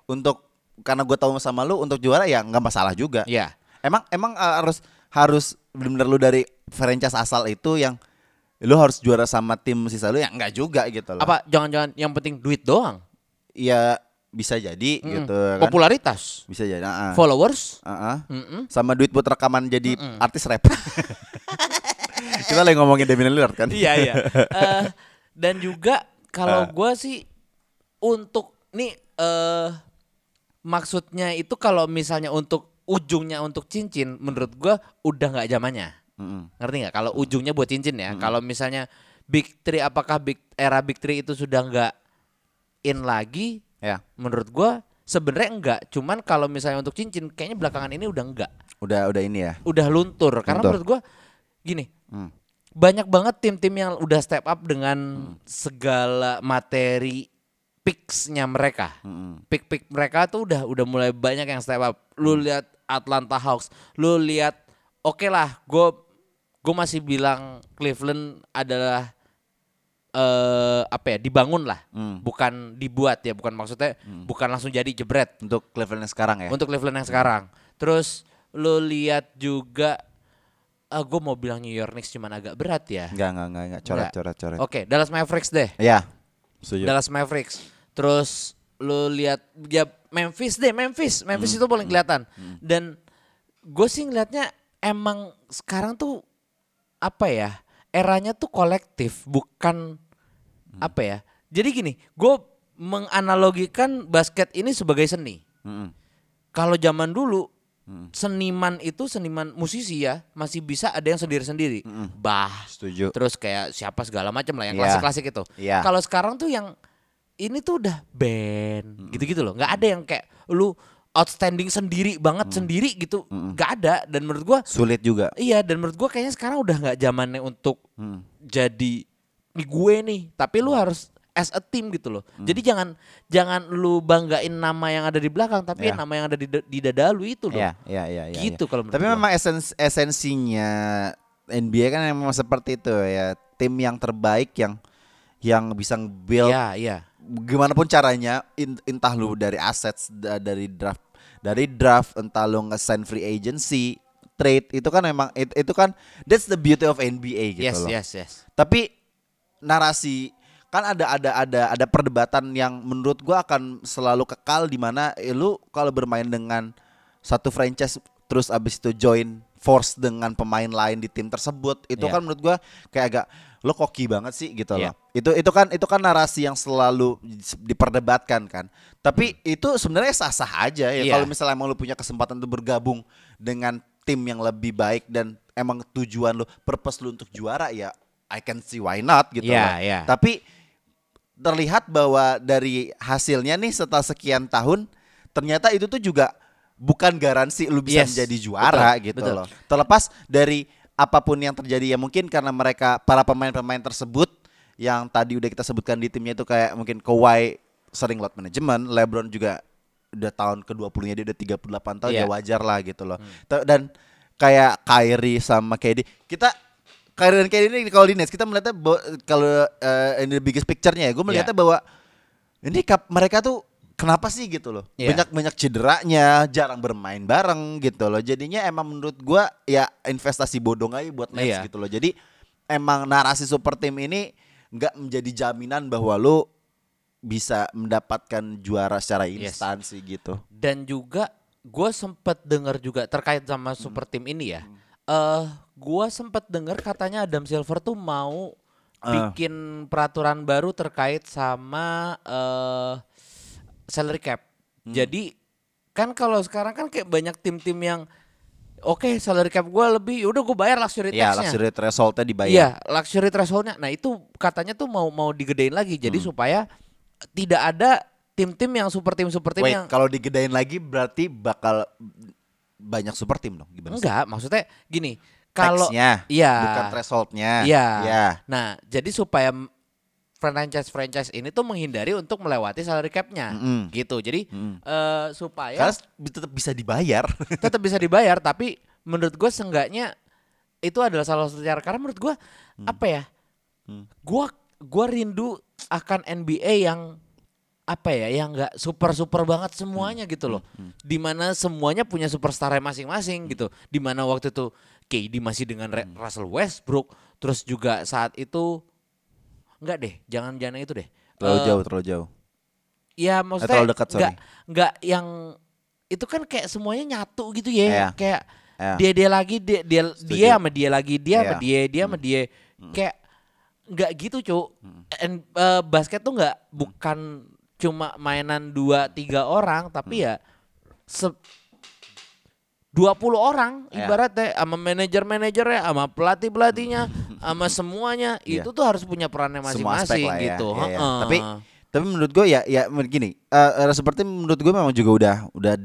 untuk, karena gue tahu sama lu untuk juara ya gak masalah juga. Emang harus bener-bener lu dari franchise asal itu yang lu harus juara sama tim sisa lu ya enggak juga gitu loh. Apa jangan-jangan yang penting duit doang? Iya Bisa jadi gitu kan. Popularitas bisa jadi, followers, sama duit buat rekaman jadi artis rap. Kita lagi ngomongin Damian Lillard kan. Iya iya. Dan juga kalau gue sih untuk nih maksudnya itu kalau misalnya untuk ujungnya untuk cincin, menurut gue udah nggak zamannya. Ngerti nggak? Kalau ujungnya buat cincin ya. Kalau misalnya Big Three, apakah era Big Three itu sudah nggak in lagi? Ya, menurut gue sebenarnya enggak. Cuman kalau misalnya untuk cincin, kayaknya belakangan ini udah enggak. Udah ini ya. Udah luntur. Karena menurut gue gini, banyak banget tim-tim yang udah step up dengan segala materi picks-nya mereka. Pick-pick mereka tuh udah mulai banyak yang step up. Lu lihat Atlanta Hawks, lu lihat oke lah, gue masih bilang Cleveland adalah apa ya, dibangun lah, bukan dibuat ya, bukan maksudnya bukan langsung jadi jebret untuk Cleveland yang sekarang ya, untuk Cleveland yang sekarang. Terus lu lihat juga gue mau bilang New York Knicks cuman agak berat ya, enggak coret. Oke, Dallas Mavericks deh ya, setuju. Dallas Mavericks. Terus lu lihat ya Memphis itu paling kelihatan. Dan gue sih ngelihatnya emang sekarang tuh apa ya, eranya tuh kolektif, bukan apa ya. Jadi gini, gue menganalogikan basket ini sebagai seni. Kalau zaman dulu seniman itu, seniman musisi ya, masih bisa ada yang sendiri-sendiri. Bah, setuju. Terus kayak siapa segala macam lah yang klasik-klasik itu. Kalau sekarang tuh yang ini tuh udah band gitu-gitu loh. Gak ada yang kayak lu outstanding sendiri banget, sendiri gitu, nggak ada. Dan menurut gue sulit juga. Iya, dan menurut gue kayaknya sekarang udah nggak zamannya untuk jadi gue nih. Tapi lu harus as a team gitu loh. Jadi jangan lu banggain nama yang ada di belakang, tapi nama yang ada di dada lu itu loh. Iya. Gitu kalau menurut gue. Tapi memang esensinya NBA kan memang seperti itu ya, tim yang terbaik yang bisa build. Iya. Gimana pun caranya, entah lu dari assets, dari draft, entah lu nge-sign free agency, trade, itu kan memang itu kan that's the beauty of NBA gitu. Yes. Tapi narasi kan ada perdebatan yang menurut gua akan selalu kekal, di mana lu kalau bermain dengan satu franchise terus abis itu join force dengan pemain lain di tim tersebut, itu kan menurut gue kayak agak lo koki banget sih gitu loh. Itu kan narasi yang selalu diperdebatkan kan. Tapi itu sebenarnya sah-sah aja ya, kalau misalnya emang lo punya kesempatan untuk bergabung dengan tim yang lebih baik dan emang tujuan lo, purpose lo untuk juara ya, I can see why not gitu loh. Tapi terlihat bahwa dari hasilnya nih setelah sekian tahun, ternyata itu tuh juga bukan garansi lu bisa menjadi juara, betul, gitu betul. Loh. Terlepas dari apapun yang terjadi ya, mungkin karena mereka para pemain-pemain tersebut yang tadi udah kita sebutkan di timnya itu, kayak mungkin Kawhi sering load management, LeBron juga udah tahun ke-20-nya dia udah 38 tahun, ya wajar lah gitu loh. Dan kayak Kyrie sama KD, Kyrie dan KD ini kalau di Nets kita melihatnya kalau in the biggest picture-nya ya, gue melihatnya bahwa ini mereka tuh kenapa sih gitu loh, banyak cederanya, jarang bermain bareng gitu loh. Jadinya emang menurut gue ya investasi bodong aja buat Nets gitu loh. Jadi emang narasi super team ini gak menjadi jaminan bahwa lo bisa mendapatkan juara secara instansi gitu. Dan juga gue sempet dengar juga terkait sama super team ini ya, gue sempet dengar katanya Adam Silver tuh mau bikin peraturan baru terkait sama salary cap. Jadi kan kalau sekarang kan kayak banyak tim-tim yang oke, salary cap gue lebih, yaudah gue bayar luxury tax-nya. Iya, luxury threshold-nya dibayar. Iya, luxury threshold-nya. Nah itu katanya tuh mau digedein lagi. Jadi supaya tidak ada tim-tim yang super tim yang. Kalau digedein lagi berarti bakal banyak super tim dong. Gimana? Enggak, maksudnya gini. Kalau bukan threshold-nya. Iya. Nah jadi supaya franchise ini tuh menghindari untuk melewati salary cap-nya, gitu. Jadi supaya tetap bisa dibayar. Tetap bisa dibayar, tapi menurut gue seenggaknya itu adalah salah satu cara. Karena menurut gue apa ya, gue rindu akan NBA yang apa ya, yang nggak super banget semuanya gitu loh. Dimana semuanya punya superstar masing-masing gitu. Dimana waktu itu KD masih dengan Russell Westbrook, terus juga saat itu. Enggak deh, jangan itu deh. Terlalu jauh. ya maksudnya nggak yang itu kan kayak semuanya nyatu gitu ya, yeah, kayak yeah, dia sama dia, kayak nggak gitu cu. And basket tuh nggak bukan cuma mainan 2-3 orang, tapi ya 20 orang ibaratnya, sama manajer-manajernya, sama pelatih-pelatihnya, sama semuanya, itu tuh harus punya perannya masing-masing gitu. Ya. Ya. Tapi menurut gue ya begini, seperti menurut gue memang juga udah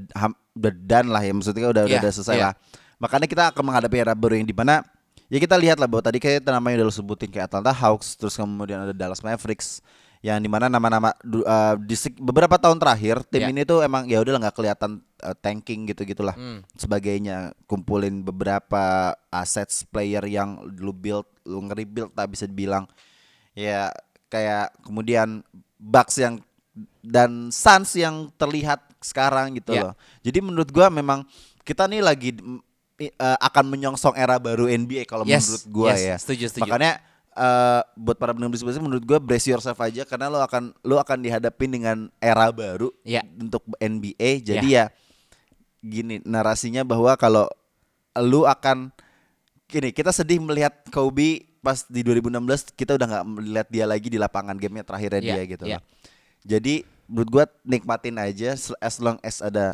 done lah ya, maksudnya udah selesai lah. Makanya kita akan menghadapi era baru yang dimana ya kita lihat lah bahwa tadi kayak namanya udah lo sebutin kayak Atlanta Hawks, terus kemudian ada Dallas Mavericks, yang dimana nama-nama di beberapa tahun terakhir tim ini tuh emang ya udah nggak kelihatan tanking gitu-gitulah sebagainya, kumpulin beberapa assets player yang lu build, lu nge-rebuild tak bisa dibilang ya, kayak kemudian Bucks yang dan Suns yang terlihat sekarang gitu loh. Jadi menurut gua memang kita nih lagi akan menyongsong era baru NBA kalau menurut gua ya. Setuju. Makanya buat para pendengar bisik menurut gue brace yourself aja karena lo akan dihadapin dengan era baru untuk NBA. Jadi ya gini narasinya bahwa kalau lo akan gini, kita sedih melihat Kobe pas di 2016 kita udah nggak melihat dia lagi di lapangan gamenya terakhirnya dia gitu loh. Jadi menurut gue nikmatin aja as long as ada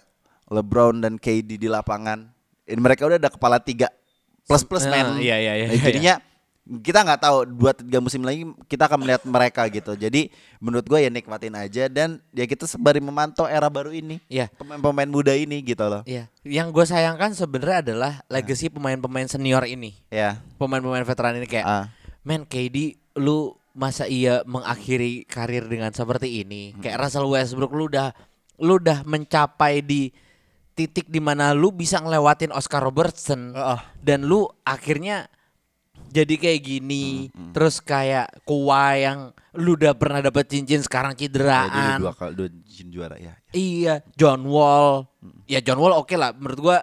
LeBron dan KD di lapangan. Mereka udah ada kepala 3 plus man. Jadinya kita nggak tahu 2-3 musim lagi kita akan melihat mereka gitu. Jadi menurut gue ya nikmatin aja dan ya kita sembari memantau era baru ini, pemain-pemain muda ini gitu loh. Yang gue sayangkan sebenarnya adalah legacy pemain-pemain senior ini, pemain-pemain veteran ini kayak, man KD lu masa iya mengakhiri karir dengan seperti ini. Kayak Russell Westbrook lu udah mencapai di titik dimana lu bisa ngelewatin Oscar Robertson dan lu akhirnya jadi kayak gini, terus kayak Kawhi yang lu udah pernah dapat cincin sekarang cederaan. Dia 2 kali cincin juara ya. Iya, John Wall. Ya John Wall oke lah menurut gua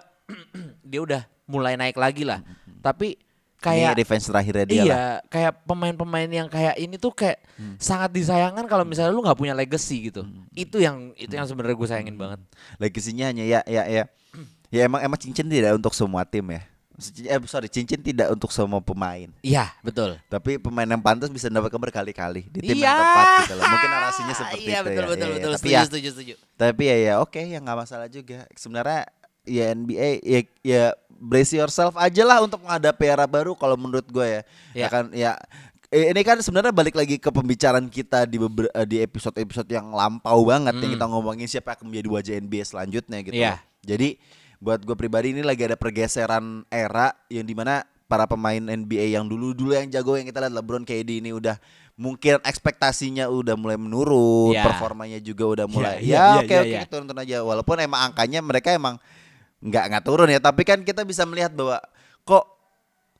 dia udah mulai naik lagi lah. Tapi kayak ini defense terakhirnya dia kayak pemain-pemain yang kayak ini tuh kayak sangat disayangkan kalau misalnya lu nggak punya legacy gitu. Itu yang sebenarnya gua sayangin banget. Legasinya hanya ya emang cincin tidak untuk semua tim ya. Cincin tidak untuk semua pemain. Iya, betul. Tapi pemain yang pantas bisa mendapatkan berkali-kali di tim yang tepat gitu loh. Mungkin narasinya seperti itu. Betul. Setuju. Tapi ya oke, ya enggak masalah juga. Sebenarnya ya NBA ya brace yourself aja lah untuk menghadapi era baru kalau menurut gue ya. Ini kan sebenarnya balik lagi ke pembicaraan kita di episode-episode yang lampau banget yang kita ngomongin siapa akan menjadi wajah NBA selanjutnya gitu. Jadi buat gue pribadi ini lagi ada pergeseran era yang dimana para pemain NBA yang dulu yang jago yang kita lihat LeBron, KD ini udah mungkin ekspektasinya udah mulai menurun, performanya juga udah mulai oke turun aja walaupun emang angkanya mereka emang nggak turun ya, tapi kan kita bisa melihat bahwa kok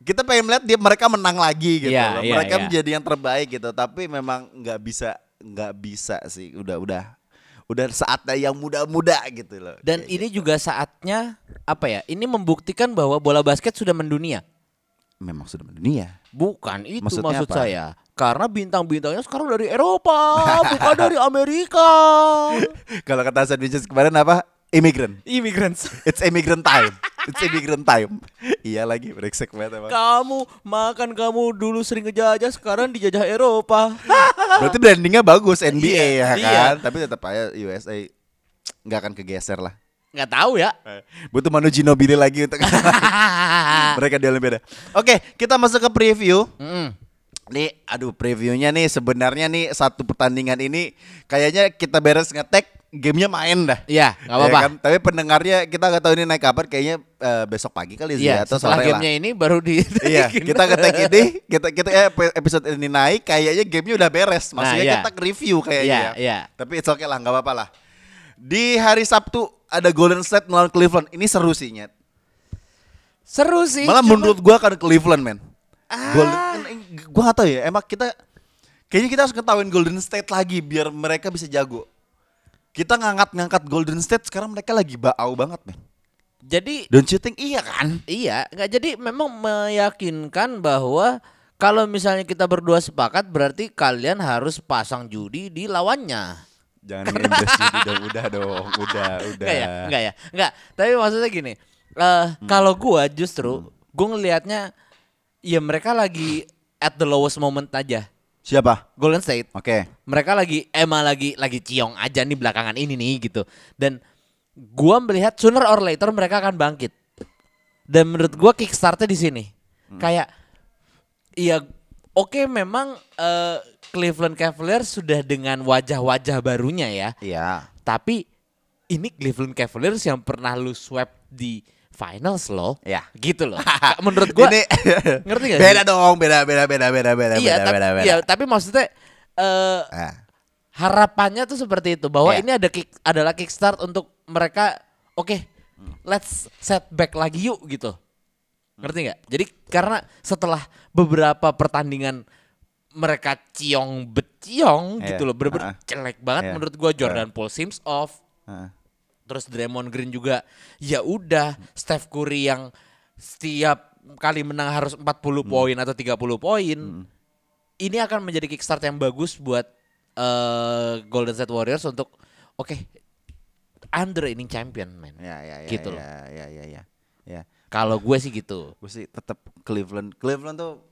kita pengen melihat mereka menang lagi gitu loh. Mereka menjadi yang terbaik gitu, tapi memang nggak bisa sih udah saatnya yang muda-muda gitu loh. Dan ini juga saatnya apa ya? Ini membuktikan bahwa bola basket sudah mendunia. Memang sudah mendunia. Bukan itu maksud saya. Karena bintang-bintangnya sekarang dari Eropa, bukan dari Amerika. Kalau kata Hasan Vinces kemarin apa? Immigrants. It's immigrant time. Iya lagi brengsek banget emang. Kamu dulu sering ngejajah, sekarang dijajah Eropa. Berarti brandingnya bagus NBA kan. Tapi tetap aja USA nggak akan kegeser lah. Nggak tahu ya. Butuh Manu Ginobili lagi untuk mereka di Olimpiade. Oke, kita masuk ke preview. Nih, previewnya nih sebenarnya nih satu pertandingan ini kayaknya kita beres ngetek gamenya main dah. Iya, gak apa-apa kan? Tapi pendengarnya kita gak tahu ini naik kabar. Kayaknya besok pagi kali sih atau sore lah. Setelah gamenya ini baru di kita ngetek ini kita episode ini naik, kayaknya gamenya udah beres. Maksudnya kita nge-review kayaknya Tapi it's okay lah, gak apa-apa lah. Di hari Sabtu ada Golden State melawan Cleveland. Ini seru sih Nyet. Seru sih. Malah menurut gue kan Cleveland men. Gue gak tahu ya, emang kita kayaknya kita harus ketahuin Golden State lagi biar mereka bisa jago. Kita ngangkat Golden State sekarang mereka lagi bau banget men. Jadi don't you think iya kan? Iya, nggak jadi memang meyakinkan bahwa kalau misalnya kita berdua sepakat berarti kalian harus pasang judi di lawannya. Jangan nge-embrace gitu, udah dong, udah. Enggak. Tapi maksudnya gini, kalau gue justru gue ngelihatnya ya mereka lagi at the lowest moment aja. Siapa? Golden State. Oke. Mereka lagi ciong aja nih belakangan ini nih gitu. Dan gue melihat sooner or later mereka akan bangkit. Dan menurut gue kickstartnya di sini. Kayak iya oke, memang Cleveland Cavaliers sudah dengan wajah-wajah barunya ya. Iya. Tapi ini Cleveland Cavaliers yang pernah lu swept di finals loh. Iya. Gitu loh. Menurut gua ini ngerti enggak? Beda dong, beda. Iya, tapi maksudnya harapannya tuh seperti itu bahwa ini adalah kickstart untuk mereka oke, let's set back lagi yuk gitu. Ngerti nggak? Jadi karena setelah beberapa pertandingan mereka ciong gitu loh, bener-bener jelek banget menurut gue. Jordan Poole seems off, terus Draymond Green juga ya udah, Steph Curry yang setiap kali menang harus 40 poin atau 30 poin. Ini akan menjadi kickstart yang bagus buat Golden State Warriors untuk oke, I'm the reigning champion man. Ya. Kalau gue sih gitu. Gue sih tetap Cleveland tuh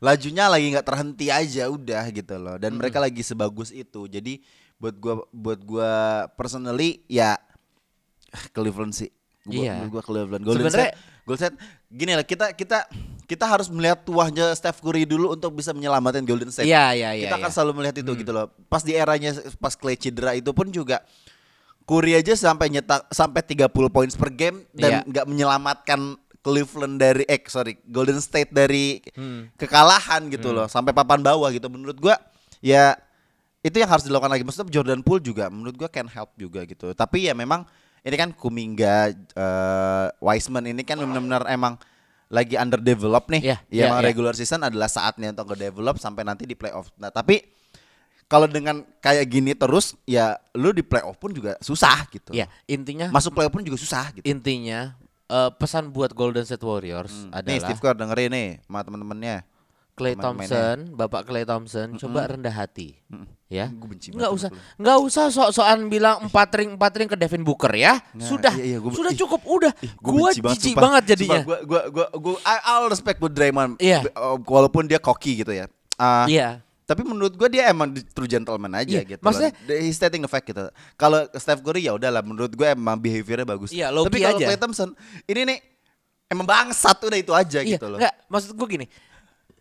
lajunya lagi nggak terhenti aja udah gitu loh. Dan mereka lagi sebagus itu. Jadi buat gue personally ya Cleveland sih. Gue Cleveland. Golden State. Gini lah, kita harus melihat tuahnya Steph Curry dulu untuk bisa menyelamatkan Golden State. Kita akan selalu melihat itu gitu loh. Pas di eranya pas Klay cedera itu pun juga Curry aja sampai 30 points per game dan nggak menyelamatkan Golden State dari kekalahan gitu loh, sampai papan bawah gitu. Menurut gua ya itu yang harus dilakukan lagi. Maksudnya Jordan Poole juga menurut gua can help juga gitu. Tapi ya memang ini kan Kuminga, Wiseman ini kan benar-benar emang lagi underdevelop nih. Regular season adalah saatnya untuk ngedevelop sampai nanti di playoff. Nah, tapi kalau dengan kayak gini terus ya lu di playoff pun juga susah gitu. Ya, intinya masuk playoff pun juga susah gitu. Intinya pesan buat Golden State Warriors adalah nih, Steve Kerr dengerin nih sama teman-temannya. Klay Thompson, Bapak Klay Thompson, coba rendah hati. Ya. Enggak usah sok-sokan bilang 4 ring ke Devin Booker ya. Nah, sudah. Sudah cukup udah. Gua jijik banget jadinya. Gua I'll respect buat Draymond walaupun dia koki gitu ya. Tapi menurut gue dia emang true gentleman aja gitu. Maksudnya he's stating the fact gitu. Kalau Steph Curry ya udahlah, menurut gue emang behaviornya bagus. Iya, tapi kalau Klay Thompson ini nih emang bangsat udah itu aja gitu loh. Enggak, maksud gue gini,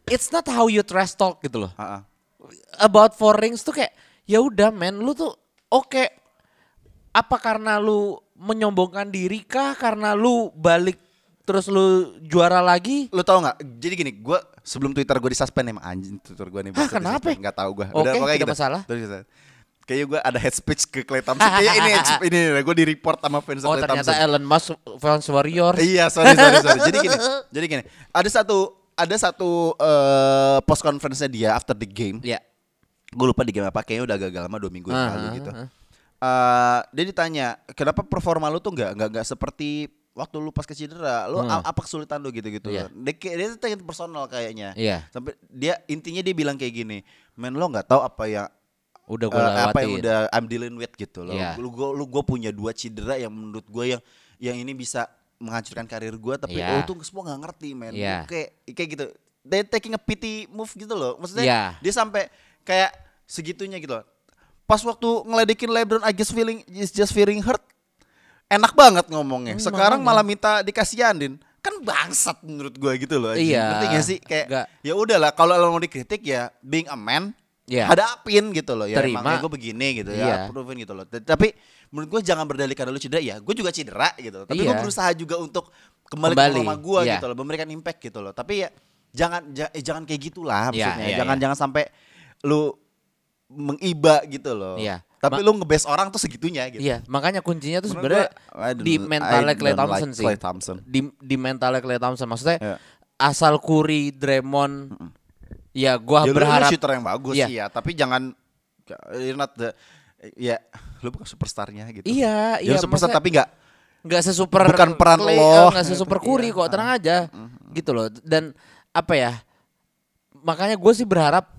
it's not how you trash talk gitu loh. About 4 rings tuh kayak ya udah men, lu tuh oke. Apa karena lu menyombongkan diri kah? Karena lu balik terus lu juara lagi. Lu tau gak? Jadi gini, gue sebelum Twitter gue disuspend emang anjing Twitter gue nih. Kenapa? Gak tau gue. Oke, tidak masalah. Kayaknya gue ada head speech ke Klay Thompson. Kayaknya ini gue di report sama fans Klay Thompson. Oh ternyata Elon Musk fans warrior. Iya sorry. Jadi gini. Ada satu post conference-nya dia after the game. Iya. Gue lupa di game apa. Kayaknya udah gagal lama 2 minggu yang lalu gitu. Dia ditanya kenapa performa lu tuh nggak seperti waktu lu pas cedera, lu apa kesulitan lu gitu-gitu. Dia tanya personal kayaknya. Sampai dia intinya dia bilang kayak gini, "Men, lo enggak tahu apa yang udah gue lewatin. Apa yang udah I'm dealing with gitu loh. Gue punya 2 cedera yang menurut gue yang ini bisa menghancurkan karir gue, tapi lo tuh semua enggak ngerti, men." Kayak gitu. They taking a pity move gitu loh. Maksudnya dia sampai kayak segitunya gitu loh. Pas waktu ngeledekin LeBron, "I just feeling hurt." Enak banget ngomongnya. Sekarang malah minta dikasihanin. Kan bangsat menurut gue gitu loh. Ngerti gak sih? Kayak ya udahlah, kalau lo mau dikritik ya being a man, hadapin gitu loh. Ya terima. Emangnya gue begini gitu ya. Proven gitu loh. Tapi menurut gue jangan berdalih karena lo cedera. Ya gue juga cedera gitu. Tapi gue berusaha juga untuk kembali ke rumah gue gitu loh. Memberikan impact gitu loh. Tapi ya jangan kayak gitulah maksudnya. Jangan sampai lo mengiba gitu loh. Tapi lu ngebase orang tuh segitunya gitu. Iya, makanya kuncinya tuh sebenarnya di mentalnya Klay Thompson sih. Di mentalnya Klay Thompson. Maksudnya asal Curry, Draymond, ya gua berharap shooter yang bagus sih ya, tapi jangan lu bukan superstarnya gitu. Iya, superstar tapi enggak sesuper bukan peran Klay, lo. Enggak sesuper Curry kok, tenang aja. Gitu loh. Dan apa ya? Makanya gue sih berharap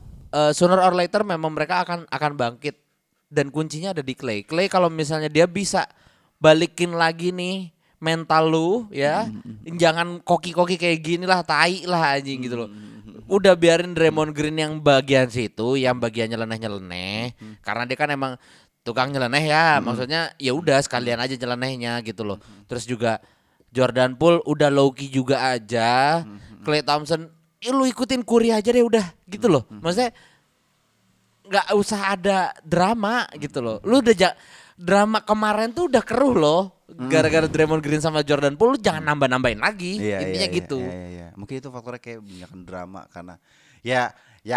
sooner or later memang mereka akan bangkit. dan kuncinya ada di Klay. Klay kalau misalnya dia bisa balikin lagi nih mental lu ya, jangan koki-koki kayak gini lah, tai lah anjing gitu loh. Udah biarin Draymond Green yang bagian situ, yang bagiannya nyeleneh-nyeleneh, karena dia kan emang tukang nyeleneh ya, maksudnya ya udah sekalian aja nyelenehnya gitu loh. Terus juga Jordan Poole udah low key juga aja, Klay Thompson, ya lu ikutin Curry aja deh udah gitu loh. Maksudnya nggak usah ada drama gitu loh. Lu udah drama kemarin tuh udah keruh loh, gara-gara Draymond Green sama Jordan Poole, lu jangan nambah-nambahin lagi. Intinya gitu. Iya. Mungkin itu faktornya kayak banyak drama karena ya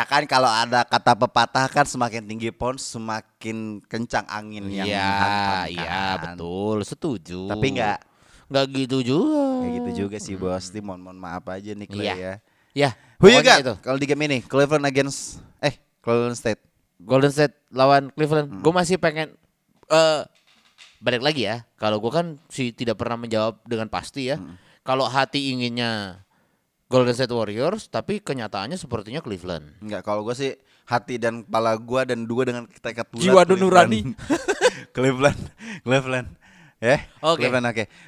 kan kalau ada kata pepatah kan semakin tinggi pohon semakin kencang angin yang menghantam. Iya, betul, setuju. Tapi nggak gitu juga. Nggak gitu juga sih bos. Mohon maaf aja nih Klay ya. Ya. Who you got? Kalau di game ini Cleveland against Golden State lawan Cleveland. Gue masih pengen balik lagi ya. Kalau gue kan sih tidak pernah menjawab dengan pasti ya. Kalau hati inginnya Golden State Warriors, tapi kenyataannya sepertinya Cleveland. Enggak, kalau gue sih hati dan kepala gue dan dua dengan tekad bulat. Jiwa nurani. Cleveland.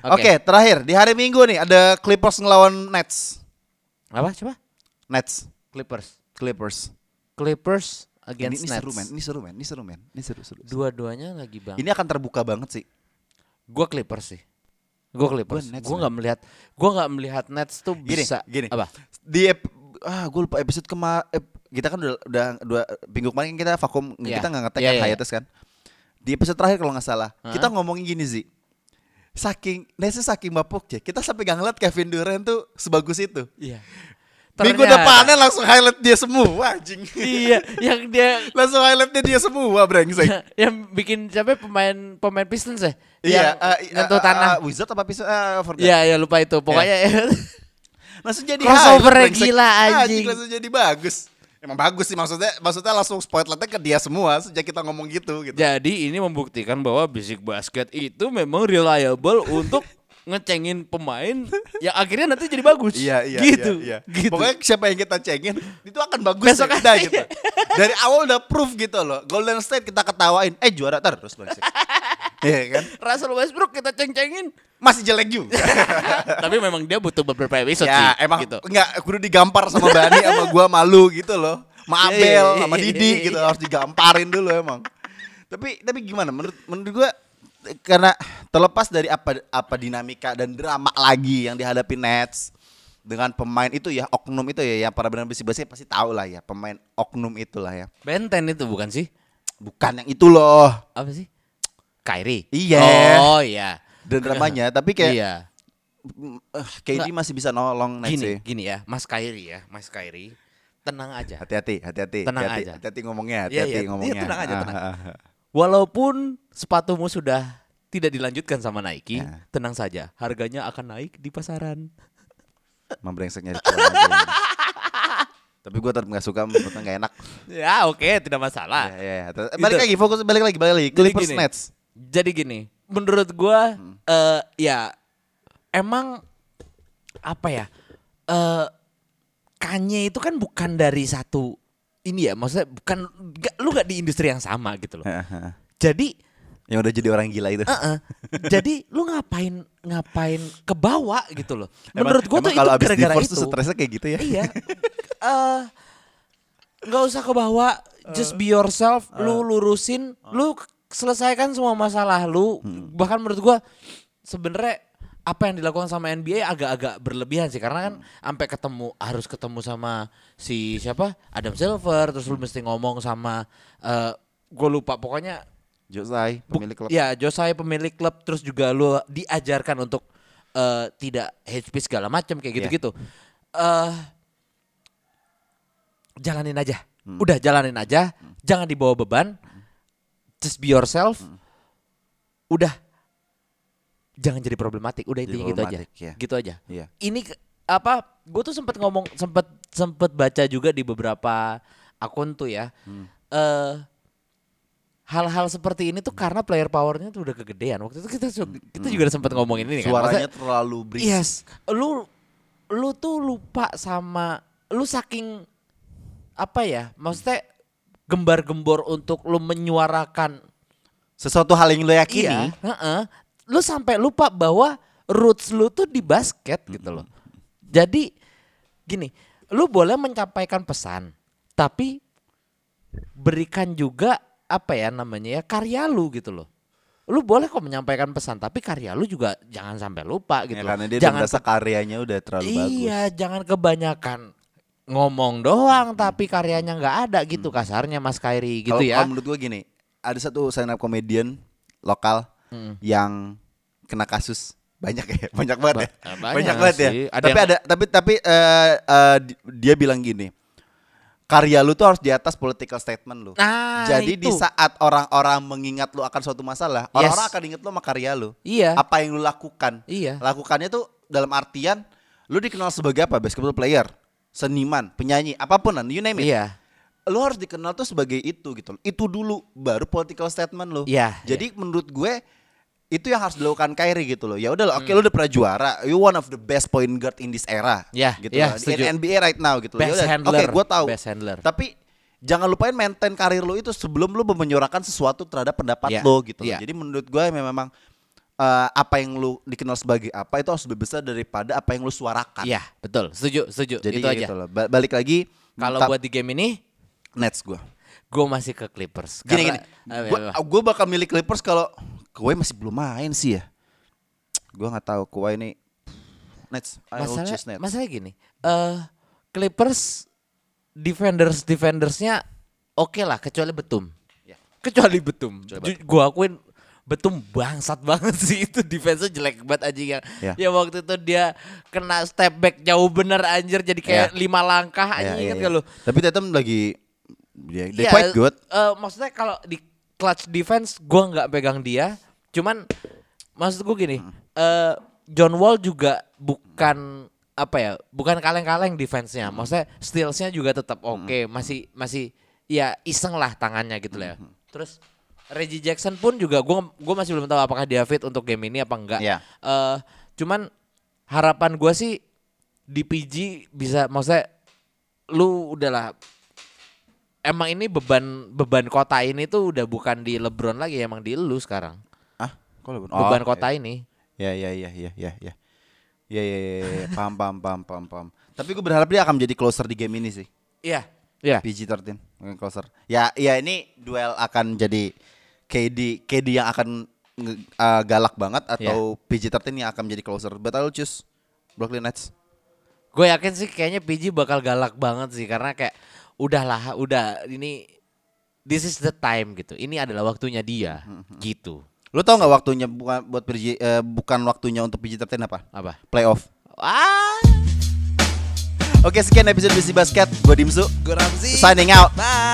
Oke, terakhir di hari Minggu nih ada Clippers ngelawan Nets. Apa coba? Nets. Clippers against ini Nets. Ini seru. Dua-duanya lagi banget. Ini akan terbuka banget sih. Gue Clippers. Gue nggak melihat Nets tuh bisa. Gini. Apa? Gue lupa episode kemarin. Kita kan udah 2 minggu kemarin kita vakum. Yeah. Kita nggak ngetek hiatus kan. Di episode terakhir kalau nggak salah kita ngomongin gini sih. Saking Nets saking mabuk ya. Kita sampai nggak ngeliat Kevin Durant tuh sebagus itu. Iya. Yeah. Minggu depannya langsung highlight dia semua anjing. Iya, yang dia langsung highlightnya dia semua brengsek. Yang bikin siapa pemain Pistons ya? Iya, nyentuh tanah. Wizard apa Pistons? Iya, lupa itu. Pokoknya langsung jadi crossover gila anjing. Langsung jadi bagus. Emang bagus sih maksudnya langsung spotlightnya ke dia semua sejak kita ngomong gitu. Jadi ini membuktikan bahwa Basic Basket itu memang reliable untuk ngecengin pemain yang akhirnya nanti jadi bagus. Iya. Pokoknya siapa yang kita cengin itu akan bagus besok ya, udah gitu. Dari awal udah proof gitu loh. Golden State kita ketawain, juara terus bang. Iya kan? Russell Westbrook kita ceng-cengin masih jelek juga. Tapi memang dia butuh beberapa episode ya, sih. Emang gitu. Enggak kudu digampar sama Bani sama gua malu gitu loh. Sama Abel, sama Didi gitu harus digamparin dulu emang. Tapi gimana menurut gua, karena terlepas dari apa dinamika dan drama lagi yang dihadapi Nets dengan pemain itu ya, oknum itu ya, yang para benar besi-besi pasti tahu lah ya, pemain oknum itulah ya. Benten itu bukan sih? Bukan yang itu loh. Apa sih? Kyrie. Iya. Oh iya. Dan dramanya tapi kayak KD masih bisa nolong Nets. Gini ya, Mas Kyrie. Tenang aja. Hati-hati. Tenang aja. Hati-hati ngomongnya, hati-hati ngomongnya. Iya, tenang aja, tenang. Walaupun sepatumu sudah tidak dilanjutkan sama Nike, tenang saja, harganya akan naik di pasaran. Membrengseknya. Tapi gue tetap nggak suka, menurutnya nggak enak. Ya oke, tidak masalah. Ya. Balik lagi. Clippers Nets. Jadi gini, menurut gue, ya emang apa ya? Kanye itu kan bukan dari satu. Ini ya maksudnya bukan lu gak di industri yang sama gitu loh. Jadi yang udah jadi orang gila itu. Jadi lu ngapain kebawa gitu loh. Menurut gua tuh itu gara-gara itu. Tuh stresnya kayak gitu ya. Iya. Gak usah kebawa, just be yourself, lu lurusin, lu selesaikan semua masalah lu. Bahkan menurut gua sebenarnya apa yang dilakukan sama NBA agak-agak berlebihan sih, karena kan sampai harus ketemu sama si siapa Adam Silver, terus lu mesti ngomong sama gue lupa pokoknya Josai pemilik klub. Ya Josai pemilik klub, terus juga lu diajarkan untuk tidak HP segala macam kayak gitu-gitu. Jalanin aja, udah jalanin aja, jangan dibawa beban, just be yourself, udah. Jangan jadi problematik, udah itu gitu aja, gitu aja. Yeah. Ini apa? Gue tuh sempat ngomong, sempat baca juga di beberapa akun tuh ya. Hal-hal seperti ini tuh karena player powernya tuh udah kegedean. Waktu itu kita juga sempat ngomongin ini kan. Suaranya terlalu berisik. Yes, lu tuh lupa sama, lu saking apa ya? Maksudnya gembar-gembor untuk lu menyuarakan sesuatu hal yang lu yakini. Iya, lu sampai lupa bahwa roots lu tuh di basket gitu loh. Jadi gini, lu boleh menyampaikan pesan, tapi berikan juga karya lu gitu loh. Lu boleh kok menyampaikan pesan, tapi karya lu juga jangan sampai lupa gitu. Ya, karena dia merasa karyanya udah terlalu bagus. Iya, jangan kebanyakan ngomong doang tapi karyanya nggak ada gitu, kasarnya Mas Kyrie gitu. Kalo, ya. Kalau menurut gua gini, ada satu stand up comedian lokal yang kena kasus banyak ya, banyak banget ya. Banyak banget sih. Ya. Tapi dia bilang gini. Karya lu tuh harus di atas political statement lu. Nah, jadi itu. Di saat orang-orang mengingat lu akan suatu masalah, orang-orang akan ingat lu sama karya lu. Iya. Apa yang lu lakukan. Iya. Lakukannya tuh dalam artian lu dikenal sebagai apa? Basketball player, seniman, penyanyi, apapun, you name it. Iya. Lu harus dikenal tuh sebagai itu gitu. Itu dulu baru political statement lu. Iya. Jadi menurut gue itu yang harus dilakukan Kyrie gitu loh. Ya udah loh, oke lu udah pernah juara. You one of the best point guard in this era. Setuju. In NBA right now gitu loh. Best handler. Oke, gua tahu. Best handler. Tapi jangan lupain maintain karir lu itu sebelum lu menyuarakan sesuatu terhadap pendapat lu gitu loh. Jadi menurut gua memang apa yang lu dikenal sebagai apa itu harus lebih besar daripada apa yang lu suarakan. Iya, betul. Setuju. Jadi itu aja. Gitu loh. Balik lagi kalau buat di game ini Nets gua masih ke Clippers. Gua bakal milih Clippers kalau Kawhi masih belum main sih ya. Gue gak tahu Kawhi ini Nets. Masalahnya gini, Clippers defendersnya oke lah, kecuali Betum. Yeah. Kecuali Betum. Gue akuin Betum bangsat banget sih itu, defense-nya jelek banget anjing ya. Yeah. Ya waktu itu dia kena step back jauh bener anjir, jadi kayak 5 langkah anjing kan. Tapi Tatum lagi they quite good. Maksudnya kalau di clutch defense gue nggak pegang dia, cuman maksud gue gini, John Wall juga bukan bukan kaleng-kaleng defense-nya, maksudnya steals-nya juga tetap oke. Masih ya iseng lah tangannya gitu lah. Terus Reggie Jackson pun juga gue masih belum tahu apakah dia fit untuk game ini apa enggak. Cuman harapan gue sih di PG bisa, maksudnya lu udahlah. Emang ini beban kota ini tuh udah bukan di LeBron lagi, emang di lu sekarang. Ah, kok LeBron? Beban kota ini. Ya. Paham. Tapi gue berharap dia akan menjadi closer di game ini sih. Iya. PG-13 mungkin closer. Ya ini duel akan jadi KD yang akan galak banget atau PG-13 yang akan menjadi closer. But I'll choose Brooklyn Nets. Gue yakin sih kayaknya PG bakal galak banget sih, karena kayak Udah ini this is the time gitu. Ini adalah waktunya dia gitu. Lu tau nggak waktunya bukan waktunya untuk PG-13 apa? Playoff. Oke, sekian episode Bisik Basket. Gue Dimsu, gue Ramzi. Signing out. Bye.